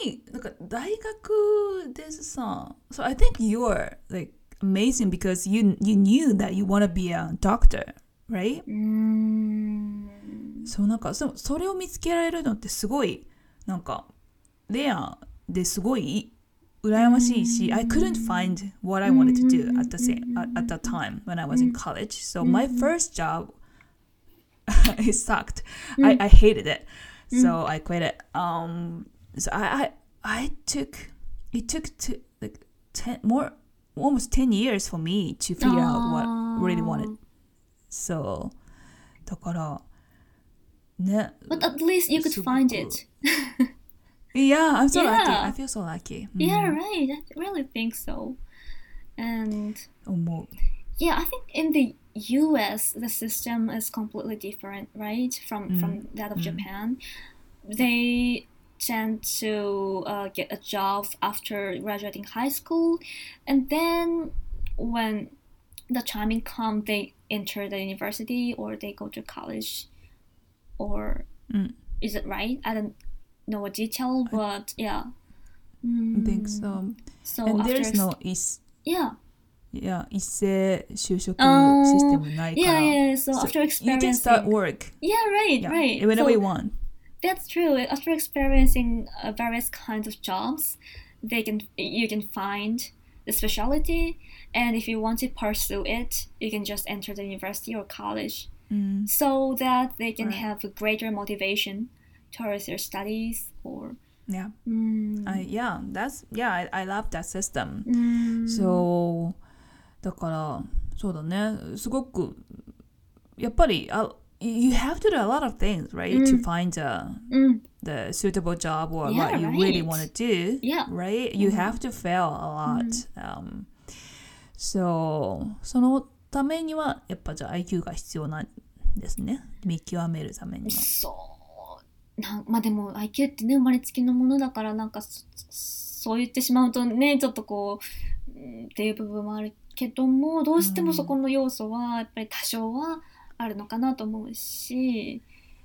大学でさ、so I think you're like amazing because you knew that you want to be a doctor, right? そうなんかそれを見つけられるのってすごいなんかレアですごい。羨ましいし、I couldn't find what I wanted to do at that time when I was in college. So my first job, it sucked. I hated it. So I quit it. So I took it took to, like, almost 10 years for me to figure out what I really wanted. So, だからね。But at least you could find it. Yeah, I'm so lucky. I feel so lucky. Yeah, right. I really think so. And yeah, I think in the U.S. the system is completely different, right, from that of Japan. They tend to get a job after graduating high school, and then when the timing comes, they enter the university or they go to college, or is it right? I don't know a detail, but yeah. I think so. So and after there's no is yeah. Yeah, 一斉就職システムないから。Yeah, yeah. So after experiencing, you can start work. Yeah, right, yeah, right. Whenever you want. That's true. After experiencing various kinds of jobs, you can find the specialty, and if you want to pursue it, you can just enter the university or college, so that they can have a greater motivation towards their studies or.Yeah. I love that system. So, だからそうだね。すごくやっぱりyou have to do a lot of things, right, to find the suitable job or what you really want to do, right? You have to fail a lot. So, そのためにはやっぱじゃあ IQ が必要なんですね。見極めるためには。そう。まあでも IQ ってね生まれつきのものだからなんかそう言ってしまうとねちょっとこう、っていう部分もあるけどもどうしてもそこの要素はやっぱり多少はあるのかなと思うし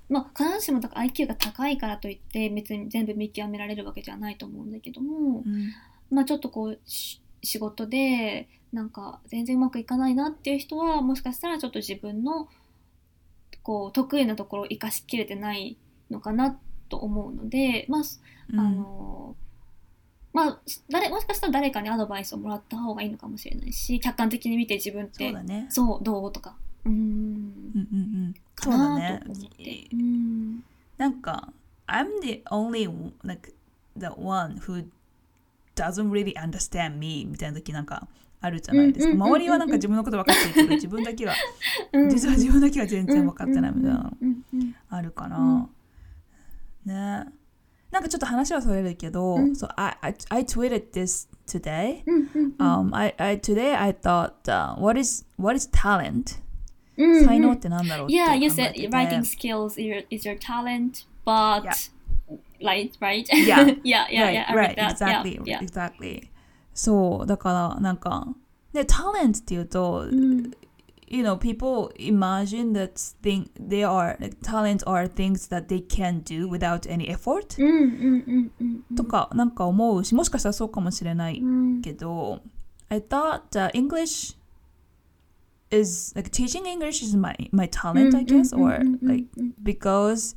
まあ必ずしもだから IQ が高いからといって別に全部見極められるわけじゃないと思うんだけども、まあちょっとこう仕事でなんか全然うまくいかないなっていう人はもしかしたらちょっと自分のこう得意なところを生かしきれてないのかなと思うので、まあまあ、もしかしたら誰かにアドバイスをもらった方がいいのかもしれないし客観的に見て自分ってそうだね、そうどうとかそうだねなんか I'm the only like the one who doesn't really understand me みたいな時なんかあるじゃないですか、周りはなんか自分のこと分かってるけど自分だけは実は自分だけは全然分かってないみたいなのあるから、ね、なんかちょっと話はそれるけど、so I tweeted this today. Today I thought, what is talent? 才能ってなんだろうって考えてね。Yeah, you said writing skills is your talent, but right? Yeah, I read that. Exactly. そうだからなんかで talent っていうと。You know, people imagine that they are like, talents are things that they can do without any effort. とかなんか思うし、もしかしたらそうかもしれないけど、I thought English is like teaching English is my talent, I guess, or like because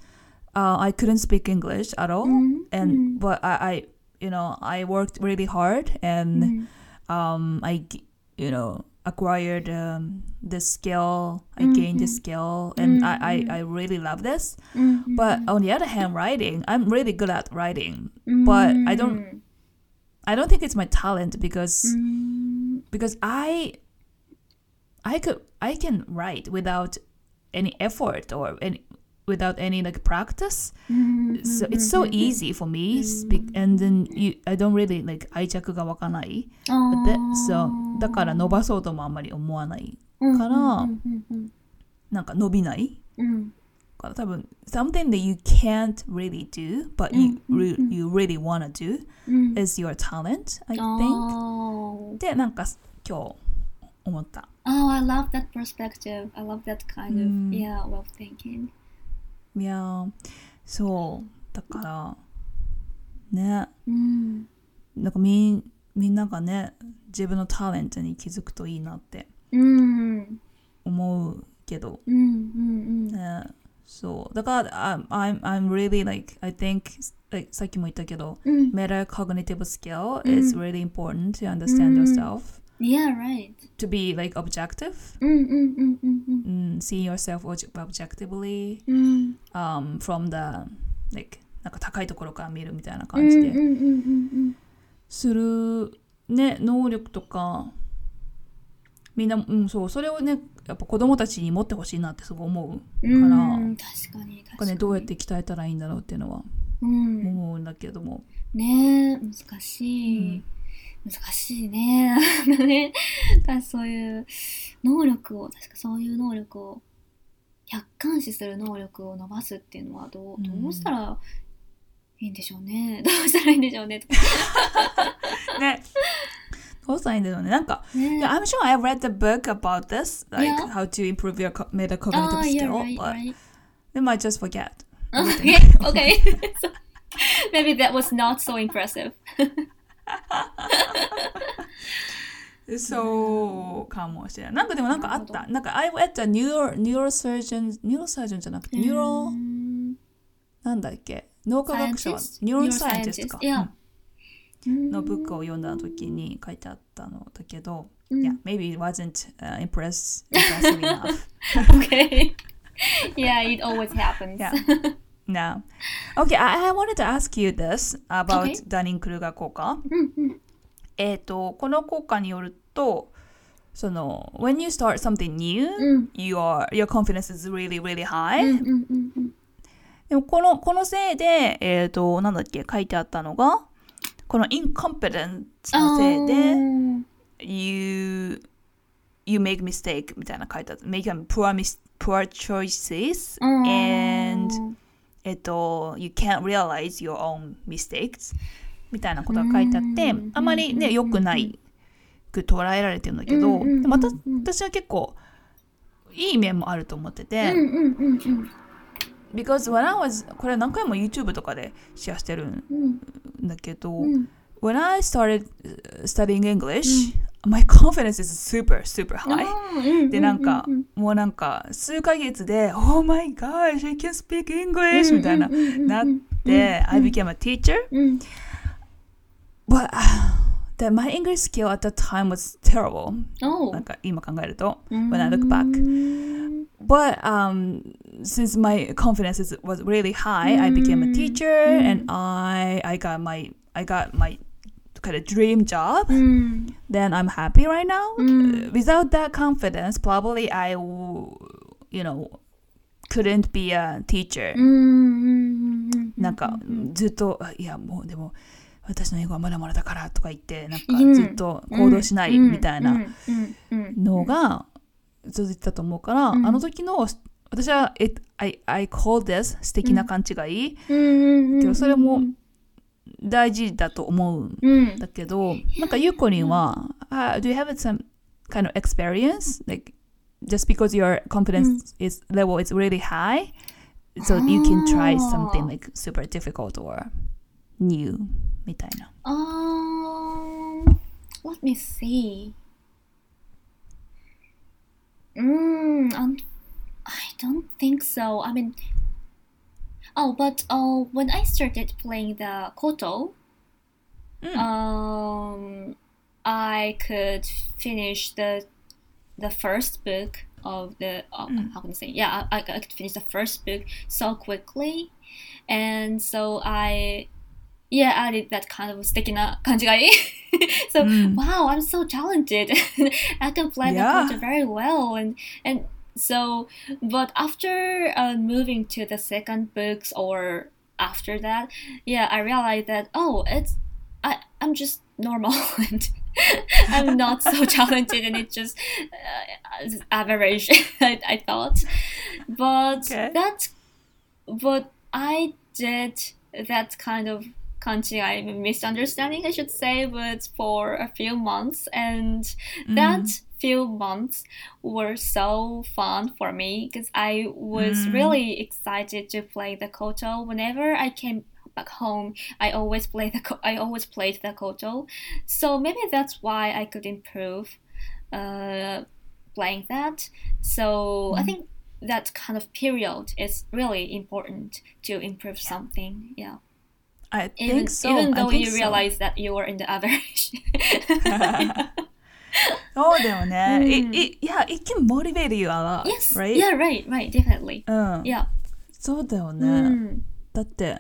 I couldn't speak English at all, and but I you know I worked really hard and I you know.acquired this skill, I gained this skill, and I really love this. But on the other hand, writing, I'm really good at writing, but I don't think it's my talent because I can write without any effort or without any like practice. So it's so easy for me, and then I don't really like 愛着がわかない。So だから伸ばそうともあんまり思わないから、なんか伸びない。から多分 something that you can't really do, but you really wanna do is your talent, I think. でなんか今日思った。Oh, I love that perspective. I love that kind of yeah, well thinking.いやそうだからね、なんかみんながね自分のタレントに気づくといいなって思うけど、ね、そうだから I'm really like I think like さっきも言ったけど、metacognitive skill is really important to understand yourself.Yeah, right. To be like objective, see yourself objectively, from the like なんか高いところから見るみたいな感じで、する、ね、能力とかみんな、うん、そう、それをねやっぱ子供たちに持ってほしいなってすごい思うから、うん、確かに確かに、ね、どうやって鍛えたらいいんだろうっていうのは思うんだけども、うん、ねえ難しい、うん、難しいねそういう能力を、確かそういう能力を客観視する能力を伸ばすっていうのはどうしたらいいんでしょうね、どうしたらいいんでしょうねとかね、どうしたらいいんだろうね、なんか、ね、I'm sure I read the book about this, like、yeah. how to improve your metacognitive skill,、yeah, right, but right. they might just forget. Okay, okay. So, maybe that was not so impressive. So かもしれない。なんかでもなんかあった。なんか I read the neurosurgeon じゃなくて なんだっけ、脳科学者は neuroscientist か。Yeah.のブックを読んだ時に書いてあったのだけど、うん、yeah, maybe it wasn't、impressive enough. Okay. Yeah, it always happens. Yeah. No. Okay, I wanted to ask you this about、okay. Dunning-Kruger 効果。この効果によると、その when you start something new,、うん、your confidence is really, really high.、うんうんうんうん、でもこのせいで、なんだっけ書いてあったのが。この incompetence のせいで、you make mistake みたいな書いてあった。make a poor choices and、you can't realize your own mistakes みたいなことが書いてあって、あまりね、良くないく捉えられてるんだけど、また私は結構いい面もあると思ってて、because when I was これ何回も YouTube とかでシェアしてるんだけど、うん、when I started studying English、うん、my confidence is super super high、うん、でなんか、うん、もうなんか数ヶ月で oh my gosh I can speak English、うん、みたいな、うん、なって、うん、I became a teacher、うん、but、my English skill at that time was terrible、oh. なんか今考えると、うん、when I look back But、since my confidence was really high,、I became a teacher、and I got my kind of dream job.、Then I'm happy right now.、Without that confidence, probably I, couldn't be a teacher.、なんかずっといやもうでも私の英語はまだまだだからとか言ってなんかずっと行動しないみたいなのが。続いてたと思うから、あの時の私は I call this 素敵な勘違い、けどそれも大事だと思うんだけど、なんかゆうこりんは、do you have some kind of experience like just because your confidence、is level is really high so you can try something like super difficult or new みたいな、let me see I don't think so. I mean, when I started playing the koto, I could finish the first book of the. How can I say? Yeah, I could finish the first book so quickly, and so I did that kind of 素敵な勘違い So、wow, I'm so talented. I can play the culture very well, and so. But after moving to the second books or after that, yeah, I realized that I'm just normal and I'm not so talented, and it's just average. I thought, but I did that kind of.misunderstanding, I should say, but for a few months, and that few months were so fun for me because I was really excited to play the koto. Whenever I came back home, I always played the koto. So maybe that's why I could improve playing that. So I think that kind of period is really important to improve something. Yeah.I think even though you realize that you were in the average. そうだよね。Yeah, it can motivate you a lot, yes. right? Yeah, right, definitely. Yeah. そうだよね。だって、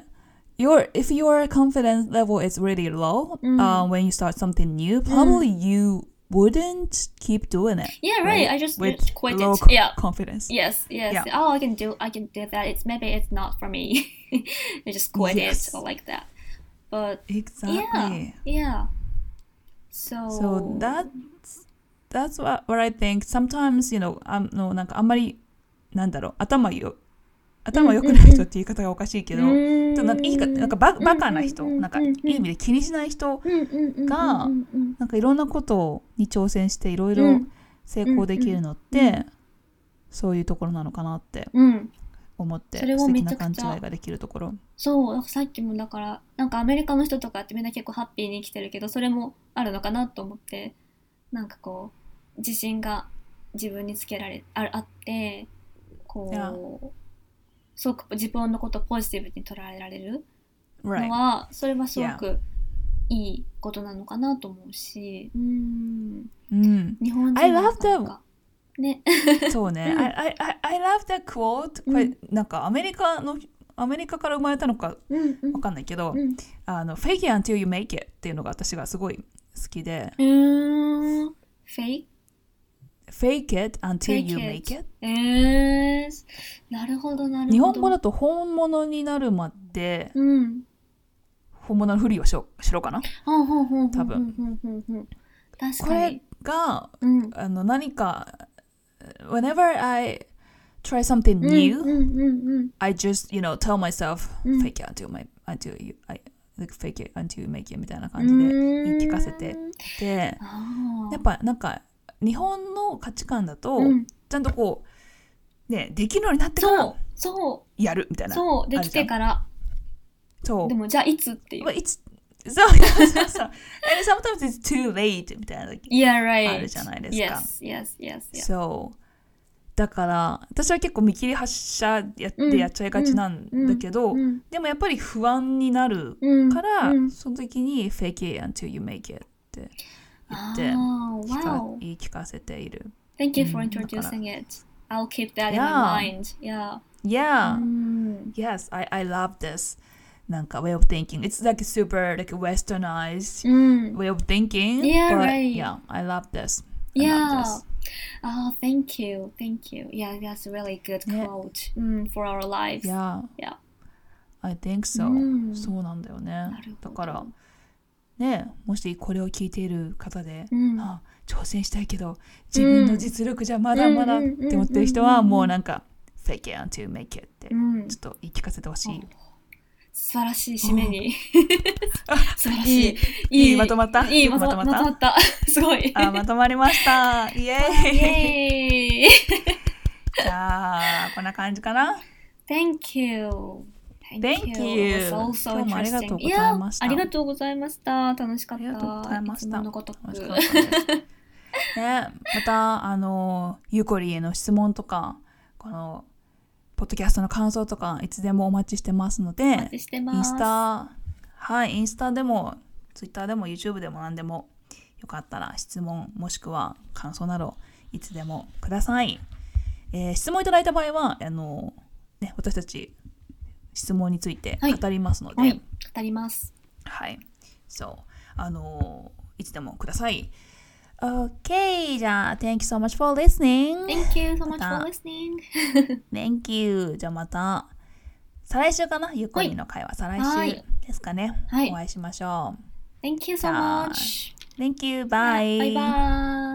if your confidence level is really low, when you start something new, probably you wouldn't keep doing it. Yeah, right. I just quit low it. Confidence. Yes. Yeah. Oh, I can do that. It's maybe it's not for me. I just quit it or like that. But exactly. Yeah. So that's what I think. Sometimes, you know, なんかあんまりなんだろう頭良くない人って言い方がおかしいけど、なんかバカな人、なんかいい意味で気にしない人がなんかいろんなことに挑戦していろいろ成功できるのってそういうところなのかなって思って、素敵な勘違いができるところ。そう、さっきもだからなんかアメリカの人とかってみんな結構ハッピーに生きてるけど、それもあるのかなと思って、なんかこう自信が自分につけられあってこう。すごく自分のことをポジティブに捉えられるのは、それはすごくいいことなのかなと思うし、日本人はなんかね、そうね、I love that quote。これなんかアメリカから生まれたのかわかんないけど、fake it until you make it っていうのが私がすごい好きで、fake it until you make it. なるほどなるほど。日本語だと本物になるまで、本物のふりをしろかな。多分。確かに。これが、何か whenever I try something new, I just tell myself fake it fake it until you make it みたいな感じで言い聞かせてて、やっぱなんか。日本の価値観だと、ちゃんとこう、ね、できるようになってからやるみたいな。そう、できてから。そう。でも、じゃあいつっていう。そう。Sometimes it's too late みたいな時あるじゃないですか。Yes. そう。だから、私は結構見切り発車でやっちゃいがちなんだけど、でもやっぱり不安になるから、その時に fake it until you make it って。言い聞かせている。Thank you for introducing it. I'll keep that in mind. Yeah. Yes, I love this. なんか way of thinking. It's like super like westernized way of thinking. Yeah, right. Yeah, I love this. Yeah. Oh, thank you. Yeah, that's a really good quote for our lives. Yeah. I think so. そうなんだよね。だから。ね、もしこれを聞いている方で、挑戦したいけど自分の実力じゃまだまだって思ってる人はもうなんか fake it until make it ってちょっと言い聞かせてほしい。素晴らしい締めに素晴らしいいいまとまったいいまとまったすごいまとまりましたイエーイじゃあこんな感じかな。 Thank you. Also 今日もありがとうございました。ありがとうございました。楽しかった。ありがとうございました。ね、またゆうこりへの質問とかこのポッドキャストの感想とかいつでもお待ちしてますので、インスタでもツイッターでも YouTube でも何でもよかったら質問もしくは感想などいつでもください。質問いただいた場合はね、私たち質問について語りますので、語ります。はい、そう、いつでもください。Okay, じゃあ Thank you so much for listening. Thank you so much for listening. Thank you. じゃあまた再来週かな？ゆっこりの会は再来週ですかね。お会いしましょう。Thank you so much. Thank you. Bye. Bye.